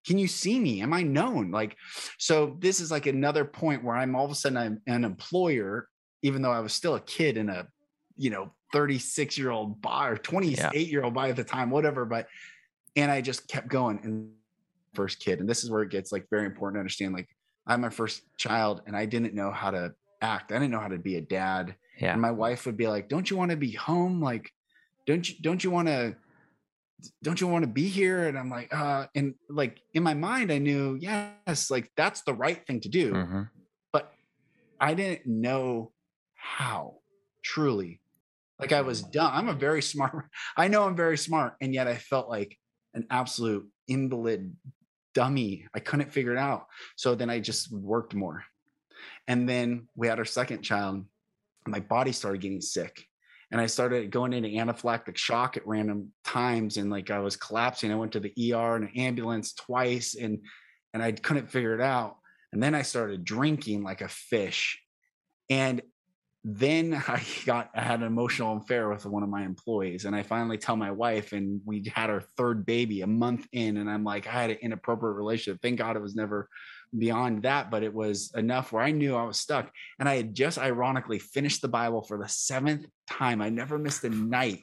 Can you see me? Am I known? Like, so this is like another point where I'm all of a sudden I'm an employer, even though I was still a kid in a, you know, 36-year-old bar or 28-year-old bar at the time, whatever. But, and I just kept going, and first kid. And this is where it gets like very important to understand, like, I'm my first child and I didn't know how to act. I didn't know how to be a dad. Yeah. And my wife would be like, don't you want to be home? Like, don't you want to be here? And I'm like, and like in my mind, I knew, yes, like that's the right thing to do, but I didn't know how truly. Like, I was dumb. I know I'm very smart. And yet I felt like an absolute invalid dummy. I couldn't figure it out. So then I just worked more. And then we had our second child. My body started getting sick, and I started going into anaphylactic shock at random times. And like, I was collapsing. I went to the ER and an ambulance twice, and I couldn't figure it out. And then I started drinking like a fish. And then I had an emotional affair with one of my employees, and I finally tell my wife, and we had our third baby a month in, and I'm like, I had an inappropriate relationship. Thank God it was never beyond that, but it was enough where I knew I was stuck. And I had just ironically finished the Bible for the seventh time. I never missed a night.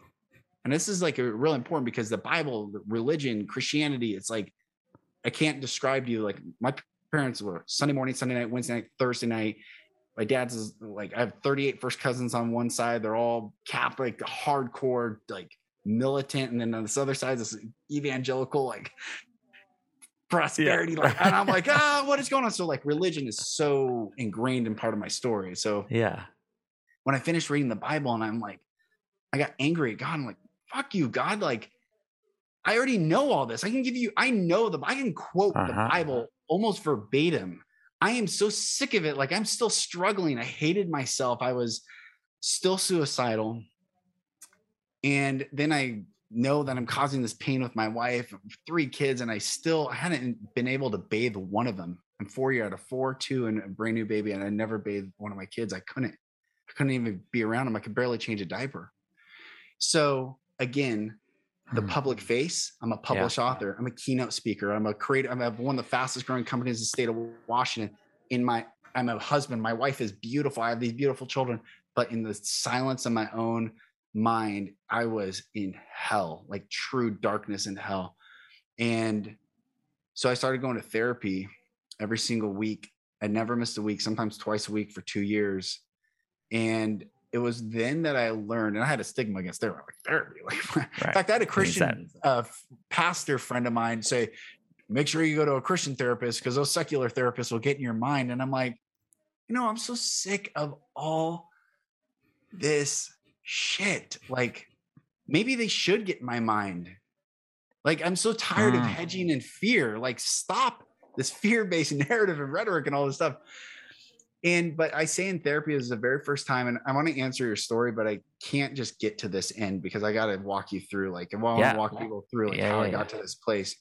And this is like a real important, because the Bible, religion, Christianity, it's like, I can't describe to you. Like, my parents were Sunday morning, Sunday night, Wednesday night, Thursday night. My dad's is like, I have 38 first cousins on one side. They're all Catholic, hardcore, like militant. And then on this other side, this evangelical, like prosperity. Like, and I'm like, what is going on? So like, religion is so ingrained in part of my story. So when I finished reading the Bible, and I'm like, I got angry at God. I'm like, fuck you, God. Like, I already know all this. I can give you, I know them. I can quote the Bible almost verbatim. I am so sick of it. Like, I'm still struggling. I hated myself. I was still suicidal. And then I know that I'm causing this pain with my wife, 3 kids, and I hadn't been able to bathe one of them. I'm 4 years out of 4, 2, and a brand new baby. And I never bathed one of my kids. I couldn't even be around them. I could barely change a diaper. So again, the public face, I'm a published author. I'm a keynote speaker. I'm a creator. I have one of the fastest growing companies in the state of Washington. I'm a husband. My wife is beautiful. I have these beautiful children, but in the silence of my own mind, I was in hell, like true darkness and hell. And so I started going to therapy every single week. I never missed a week, sometimes twice a week for 2 years. And it was then that I learned, and I had a stigma against therapy. Like, right. In fact, I had a Christian pastor friend of mine say, make sure you go to a Christian therapist because those secular therapists will get in your mind. And I'm like, I'm so sick of all this shit. Like, maybe they should get in my mind. Like, I'm so tired of hedging and fear. Like, stop this fear-based narrative and rhetoric and all this stuff. But I say in therapy, this is the very first time, and I want to answer your story, but I can't just get to this end because I got to walk you through, like, and I walk people through, like, how I got to this place.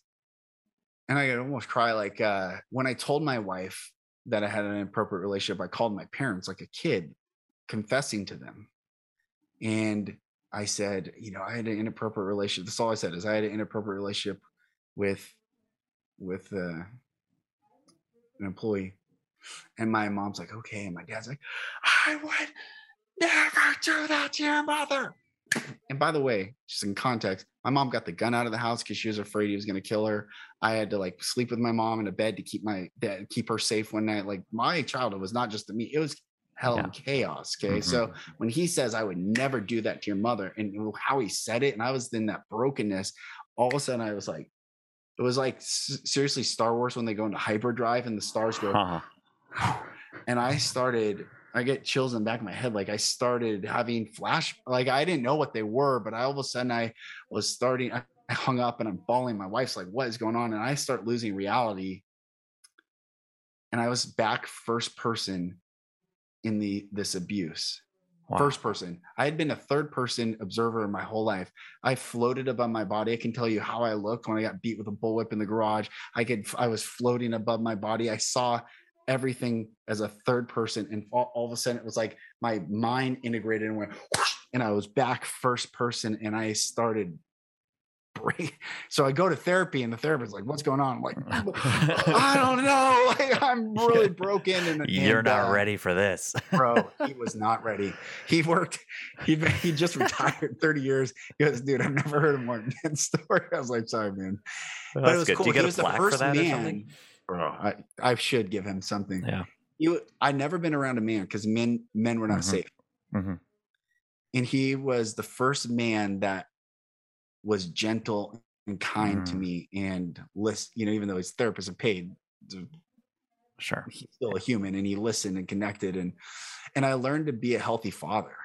And I almost cry, like, when I told my wife that I had an inappropriate relationship, I called my parents like a kid, confessing to them. And I said, I had an inappropriate relationship. That's all I said, is I had an inappropriate relationship with an employee. And my mom's like, okay. And my dad's like, I would never do that to your mother. And by the way, just in context, my mom got the gun out of the house because she was afraid he was going to kill her. I had to like sleep with my mom in a bed to keep my dad, keep her safe one night. Like, my childhood was not just to me. It was hell and chaos. Okay. Mm-hmm. So when he says, I would never do that to your mother, and how he said it, and I was in that brokenness, all of a sudden I was like, it was like seriously Star Wars when they go into hyperdrive and the stars go. And I get chills in the back of my head. Like, I started having flash, like, I didn't know what they were, but all of a sudden I hung up and I'm bawling. My wife's like, what is going on? And I start losing reality. And I was back first person in this abuse. Wow. First person. I had been a third person observer my whole life. I floated above my body. I can tell you how I looked when I got beat with a bullwhip in the garage. I was floating above my body. I saw everything as a third person, and all of a sudden it was like my mind integrated and went whoosh, and I was back first person, and I started breaking. So I go to therapy, and the therapist's like, what's going on? I'm like, I don't know, like, I'm really broken. And you're not ready for this. Bro, he was not ready. He just retired 30 years. He goes, dude, I've never heard a more intense story. I was like, sorry man. Well, but it was good. Cool. You he was the first man. Bro, I should give him something. Yeah. I'd never been around a man because men were not safe. Mm-hmm. And he was the first man that was gentle and kind to me and listened, even though his therapist had paid. Sure. He's still a human, and he listened and connected. And I learned to be a healthy father.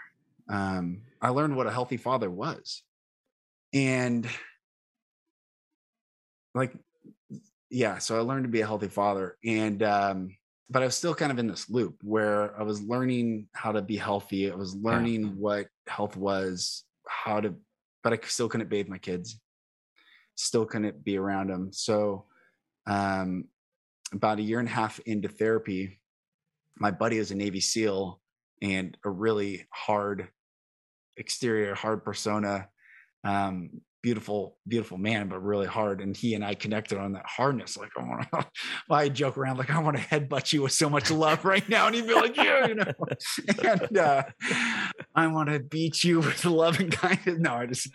I learned what a healthy father was. And like, yeah. So I learned to be a healthy father, and, but I was still kind of in this loop where I was learning how to be healthy. I was learning what health was, but I still couldn't bathe my kids, still couldn't be around them. So, about a year and a half into therapy, my buddy is a Navy SEAL and a really hard exterior, hard persona, beautiful, beautiful man, but really hard. And he and I connected on that hardness. Like, I joke around, like, I want to headbutt you with so much love right now. And he'd be like, yeah, and I want to beat you with love and kindness. No, I just,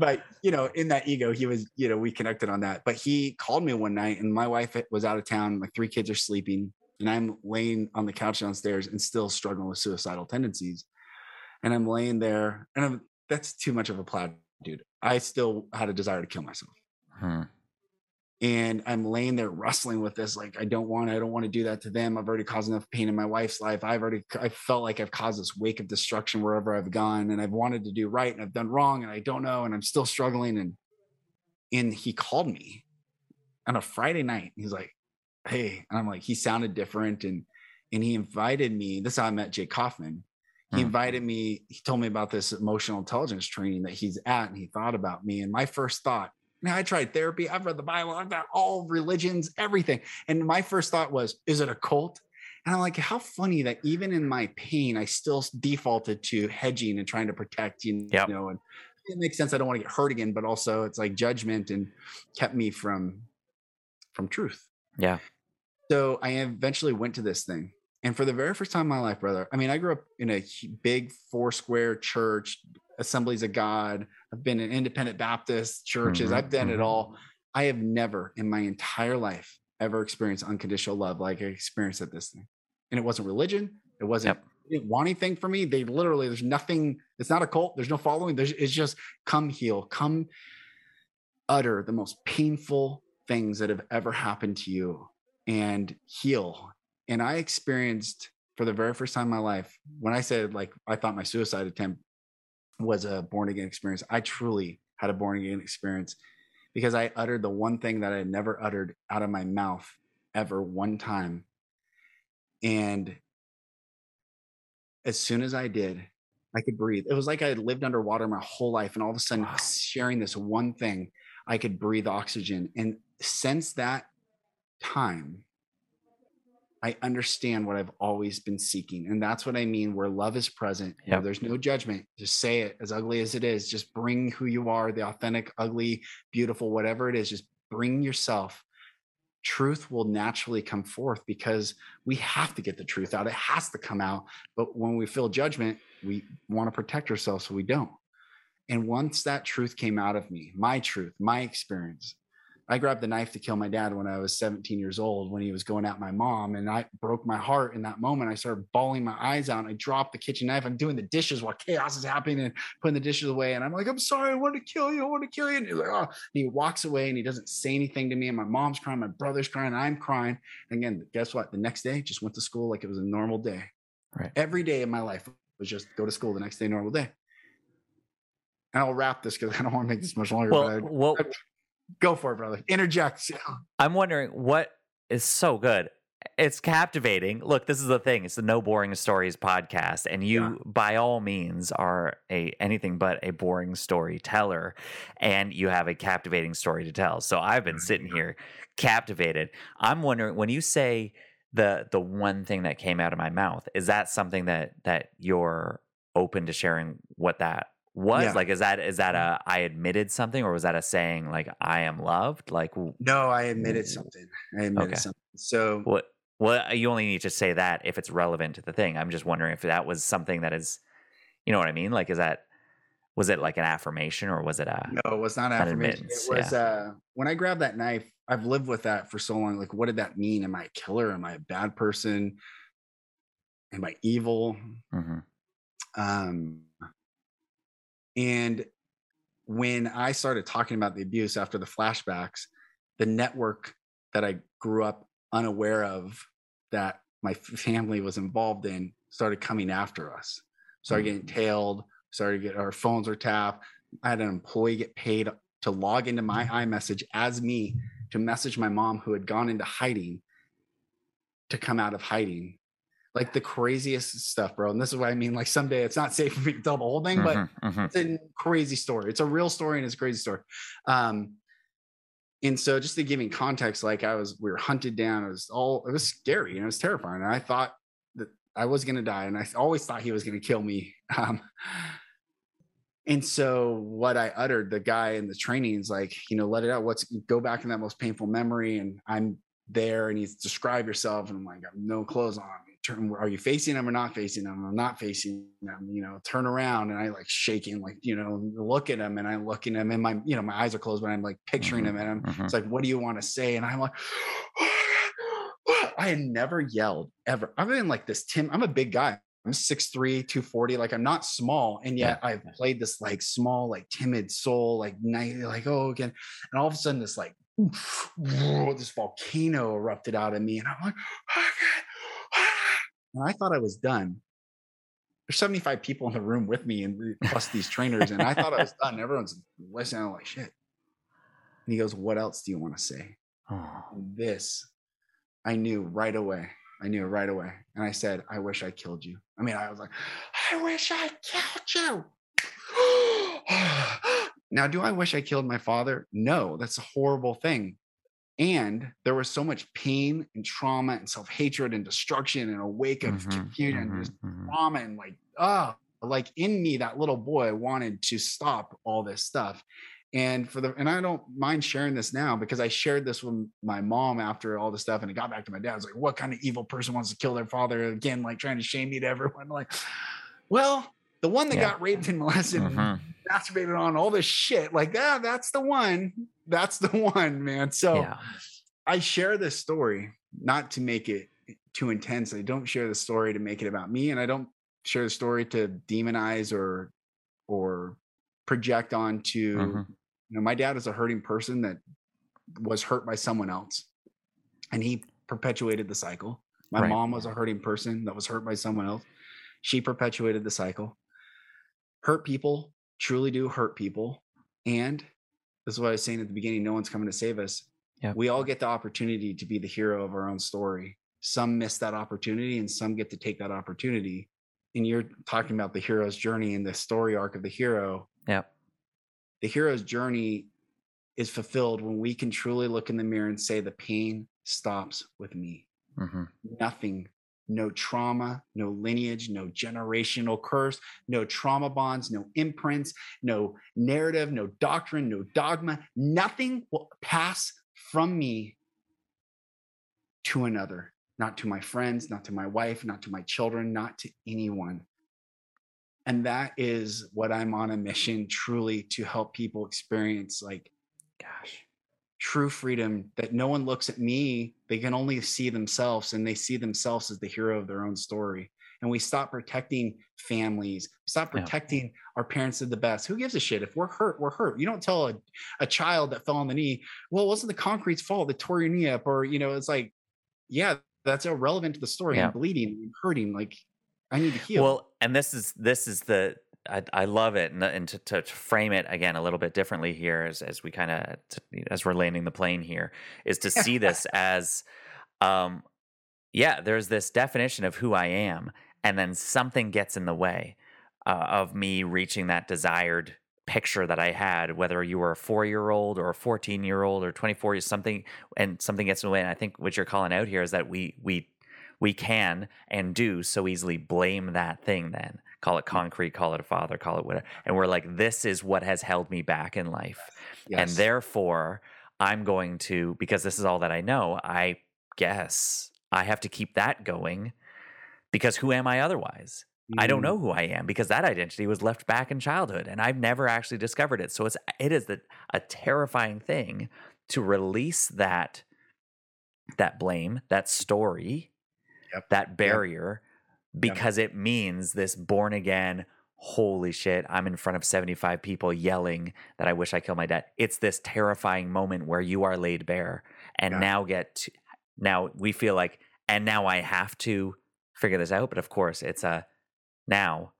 But in that ego, he was, we connected on that, but he called me one night, and my wife was out of town. My 3 kids are sleeping, and I'm laying on the couch downstairs and still struggling with suicidal tendencies. And I'm laying there, and that's too much of a platitude. I still had a desire to kill myself. And I'm laying there wrestling with this. Like, I don't want to do that to them. I've already caused enough pain in my wife's life. I felt like I've caused this wake of destruction wherever I've gone, and I've wanted to do right and I've done wrong and I don't know. And I'm still struggling. And he called me on a Friday night. He's like, hey, and I'm like, he sounded different. And he invited me. This is how I met Jake Kaufman. He invited me. He told me about this emotional intelligence training that he's at, and he thought about me. And my first thought, now I tried therapy. I've read the Bible. I've got all religions, everything. And my first thought was, is it a cult? And I'm like, how funny that even in my pain, I still defaulted to hedging and trying to protect, and it makes sense. I don't want to get hurt again, but also it's like judgment and kept me from truth. Yeah. So I eventually went to this thing. And for the very first time in my life, brother, I mean, I grew up in a big 4-square church, Assemblies of God. I've been in independent Baptist churches. Mm-hmm. I've done it all. I have never in my entire life ever experienced unconditional love like I experienced at this thing. And it wasn't religion. It wasn't It didn't want anything for me. They literally, there's nothing. It's not a cult. There's no following. It's just come heal, come utter the most painful things that have ever happened to you and heal. And I experienced for the very first time in my life, when I said, like, I thought my suicide attempt was a born again experience, I truly had a born again experience, because I uttered the one thing that I had never uttered out of my mouth ever one time. And as soon as I did, I could breathe. It was like I had lived underwater my whole life. And all of a sudden, sharing this one thing, I could breathe oxygen. And since that time, I understand what I've always been seeking. And that's what I mean, where love is present, where there's no judgment. Just say it, as ugly as it is. Just bring who you are, the authentic, ugly, beautiful, whatever it is. Just bring yourself. Truth will naturally come forth, because we have to get the truth out. It has to come out. But when we feel judgment, we want to protect ourselves, so we don't. And once that truth came out of me, my truth, my experience, I grabbed the knife to kill my dad when I was 17 years old, when he was going at my mom, and I broke my heart in that moment. I started bawling my eyes out. I dropped the kitchen knife. I'm doing the dishes while chaos is happening and putting the dishes away. And I'm like, I'm sorry. I wanted to kill you. I want to kill you. And he's like, oh. And he walks away and he doesn't say anything to me. And my mom's crying. My brother's crying. I'm crying. And again, guess what? The next day, just went to school like it was a normal day. Right. Every day in my life was just go to school. The next day, normal day. And I'll wrap this because I don't want to make this much longer. Well, go for it, brother. Interject. I'm wondering what is so good. It's captivating. Look, this is the thing. It's the No Boring Stories podcast, and you, by all means, are anything but a boring storyteller, and you have a captivating story to tell. So I've been sitting here captivated. I'm wondering, when you say the one thing that came out of my mouth, is that something that you're open to sharing what that was? Like, is that a I admitted something, or was that a saying like I am loved? Like, no, I admitted something. Something. So well, you only need to say that if it's relevant to the thing. I'm just wondering if that was something that is, you know what I mean? Like, was it like an affirmation, or was it no, it was not an affirmation. It was when I grabbed that knife, I've lived with that for so long. Like, what did that mean? Am I a killer? Am I a bad person? Am I evil? And when I started talking about the abuse after the flashbacks, the network that I grew up unaware of that my family was involved in started coming after us, started getting tailed, our phones were tapped. I had an employee get paid to log into my iMessage as me to message my mom, who had gone into hiding, to come out of hiding. Like, the craziest stuff, bro. And this is what I mean. Like, someday it's not safe for me to tell the whole thing, but it's a crazy story. It's a real story, and it's a crazy story. And so, just to give you context, like, we were hunted down. It was scary and it was terrifying. And I thought that I was going to die, and I always thought he was going to kill me. And so what I uttered, the guy in the training is like, let it out. Go back in that most painful memory. And I'm there, and he's describe yourself. And I'm like, I have no clothes on. Are you facing them or not facing them? I'm not facing them, turn around. And I like shaking, like, look at him, and I'm looking at him, and my, my eyes are closed, but I'm like picturing him, and it's like, what do you want to say? And I'm like, I had never yelled ever. I've been like this, Tim, I'm a big guy. I'm 6'3", 240. Like, I'm not small. And yet I've played this like small, like timid soul, like night, like, oh, again. And all of a sudden this like this volcano erupted out of me. And I'm like, oh God. And I thought I was done. There's 75 people in the room with me and plus these trainers. And I thought I was done. Everyone's listening. I'm like, shit. And he goes, what else do you want to say? Oh. This, I knew right away. I knew right away. And I said, I wish I killed you. I mean, I was like, I wish I killed you. Now, do I wish I killed my father? No, that's a horrible thing. And there was so much pain and trauma and self-hatred and destruction and a wake of confusion and just trauma and like in me, that little boy wanted to stop all this stuff. And I don't mind sharing this now because I shared this with my mom after all this stuff and it got back to my dad. I was like, what kind of evil person wants to kill their father again? Like trying to shame me to everyone. Like, well, the one that got raped and molested and masturbated on all this shit. Like that's the one. That's the one, man. So I share this story, not to make it too intense. I don't share the story to make it about me. And I don't share the story to demonize or project onto you know, my dad is a hurting person that was hurt by someone else and he perpetuated the cycle. My mom was a hurting person that was hurt by someone else. She perpetuated the cycle. Hurt people truly do hurt people. And this is what I was saying at the beginning, no one's coming to save us. Yep. We all get the opportunity to be the hero of our own story. Some miss that opportunity and some get to take that opportunity. And you're talking about the hero's journey and the story arc of the hero. Yeah. The hero's journey is fulfilled when we can truly look in the mirror and say, the pain stops with me. Nothing, no trauma, no lineage, no generational curse, no trauma bonds, no imprints, no narrative, no doctrine, no dogma. Nothing will pass from me to another, not to my friends, not to my wife, not to my children, not to anyone. And that is what I'm on a mission truly to help people experience, like, gosh, true freedom, that no one looks at me. They can only see themselves, and they see themselves as the hero of their own story. And we stop protecting families, stop protecting our parents of the best. Who gives a shit? If we're hurt, we're hurt. You don't tell a child that fell on the knee, well, it wasn't the concrete's fault that tore your knee up, or, you know, it's like, yeah, that's irrelevant to the story. I'm bleeding, I'm hurting, like, I need to heal. Well, and this is the, I love it. And to frame it again a little bit differently here as we kind of, as we're landing the plane here, is to see this as, there's this definition of who I am, and then something gets in the way of me reaching that desired picture that I had, whether you were a 4-year-old or a 14-year-old or 24 years, something, and something gets in the way. And I think what you're calling out here is that we can and do so easily blame that thing then. Call it concrete, call it a father, call it whatever. And we're like, this is what has held me back in life. Yes. And therefore, I'm going to, because this is all that I know, I guess I have to keep that going, because who am I otherwise? I don't know who I am, because that identity was left back in childhood and I've never actually discovered it. So it is a terrifying thing to release that blame, that story, that barrier, because it means this born again, holy shit, I'm in front of 75 people yelling that I wish I killed my dad. It's this terrifying moment where you are laid bare, and now we feel like, and now I have to figure this out. But of course, it's now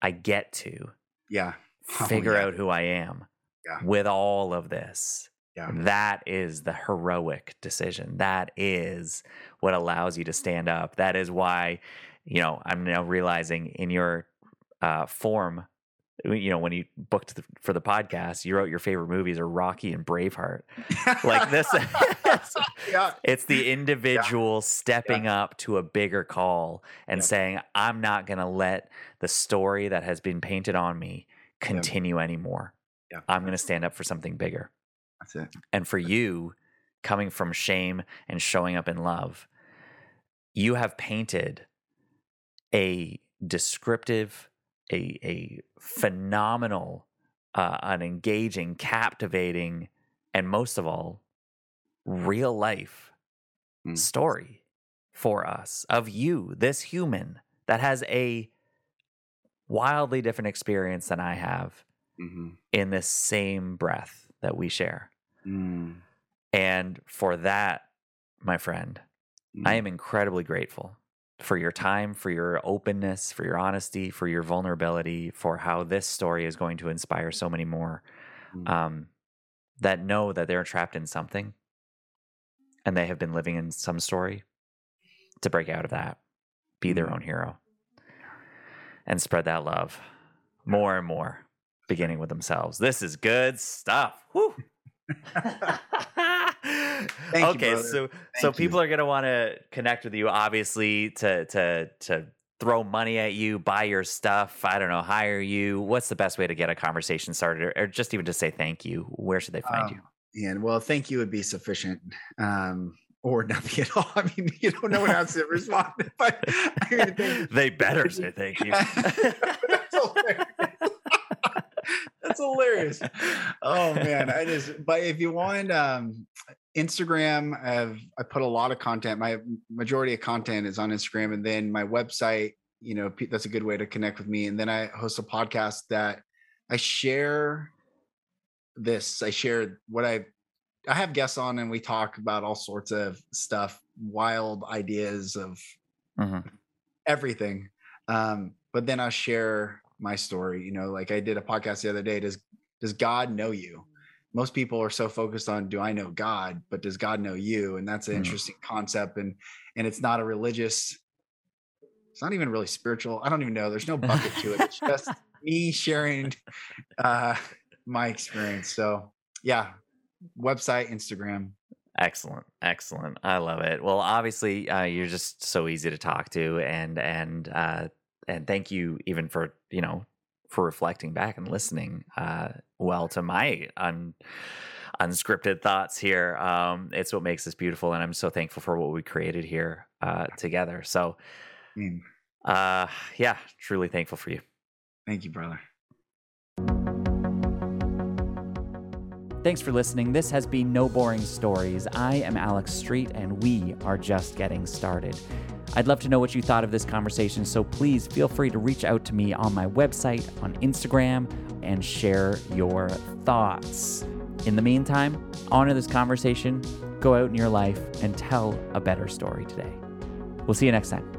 I get to figure out who I am with all of this. Yeah. That is the heroic decision. That is what allows you to stand up. That is why, you know, I'm now realizing in your form, you know, when you booked for the podcast, you wrote your favorite movies are Rocky and Braveheart. Like this, it's the individual stepping up to a bigger call and saying, I'm not going to let the story that has been painted on me continue anymore. Yeah. I'm going to stand up for something bigger. That's it. And for you, coming from shame and showing up in love, you have painted a descriptive, a phenomenal, an engaging, captivating, and most of all, real life story for us of you, this human that has a wildly different experience than I have in this same breath that we share. And for that, my friend, I am incredibly grateful for your time, for your openness, for your honesty, for your vulnerability, for how this story is going to inspire so many more that know that they're trapped in something and they have been living in some story to break out of that, be their own hero, and spread that love more and more, beginning with themselves. This is good stuff. Woo! Okay, so people are going to want to connect with you, obviously, to throw money at you, buy your stuff, I don't know, hire you. What's the best way to get a conversation started, or just even to say thank you? Where should they find you? And well, thank you would be sufficient, or nothing at all. I mean, you don't know what else to respond. But I mean, they better say thank you. That's hilarious. Oh man, but if you want, Instagram, I put a lot of content. My majority of content is on Instagram, and then my website, you know, that's a good way to connect with me. And then I host a podcast that I share this. I share what I have guests on, and we talk about all sorts of stuff, wild ideas of everything. But then I share my story, you know, like I did a podcast the other day. Does God know you? Most people are so focused on, do I know God, but does God know you? And that's an interesting concept. And it's not a religious, it's not even really spiritual. I don't even know. There's no bucket to it. It's just me sharing my experience. So yeah, website, Instagram. Excellent. I love it. Well, obviously you're just so easy to talk to, and thank you even for, you know, for reflecting back and listening well to my unscripted thoughts here. It's what makes this beautiful, and I'm so thankful for what we created here together. So yeah, truly thankful for you. Thank you, brother. Thanks for listening. This has been No Boring Stories. I am Alex Street, and we are just getting started. I'd love to know what you thought of this conversation, so please feel free to reach out to me on my website, on Instagram, and share your thoughts. In the meantime, honor this conversation, go out in your life, and tell a better story today. We'll see you next time.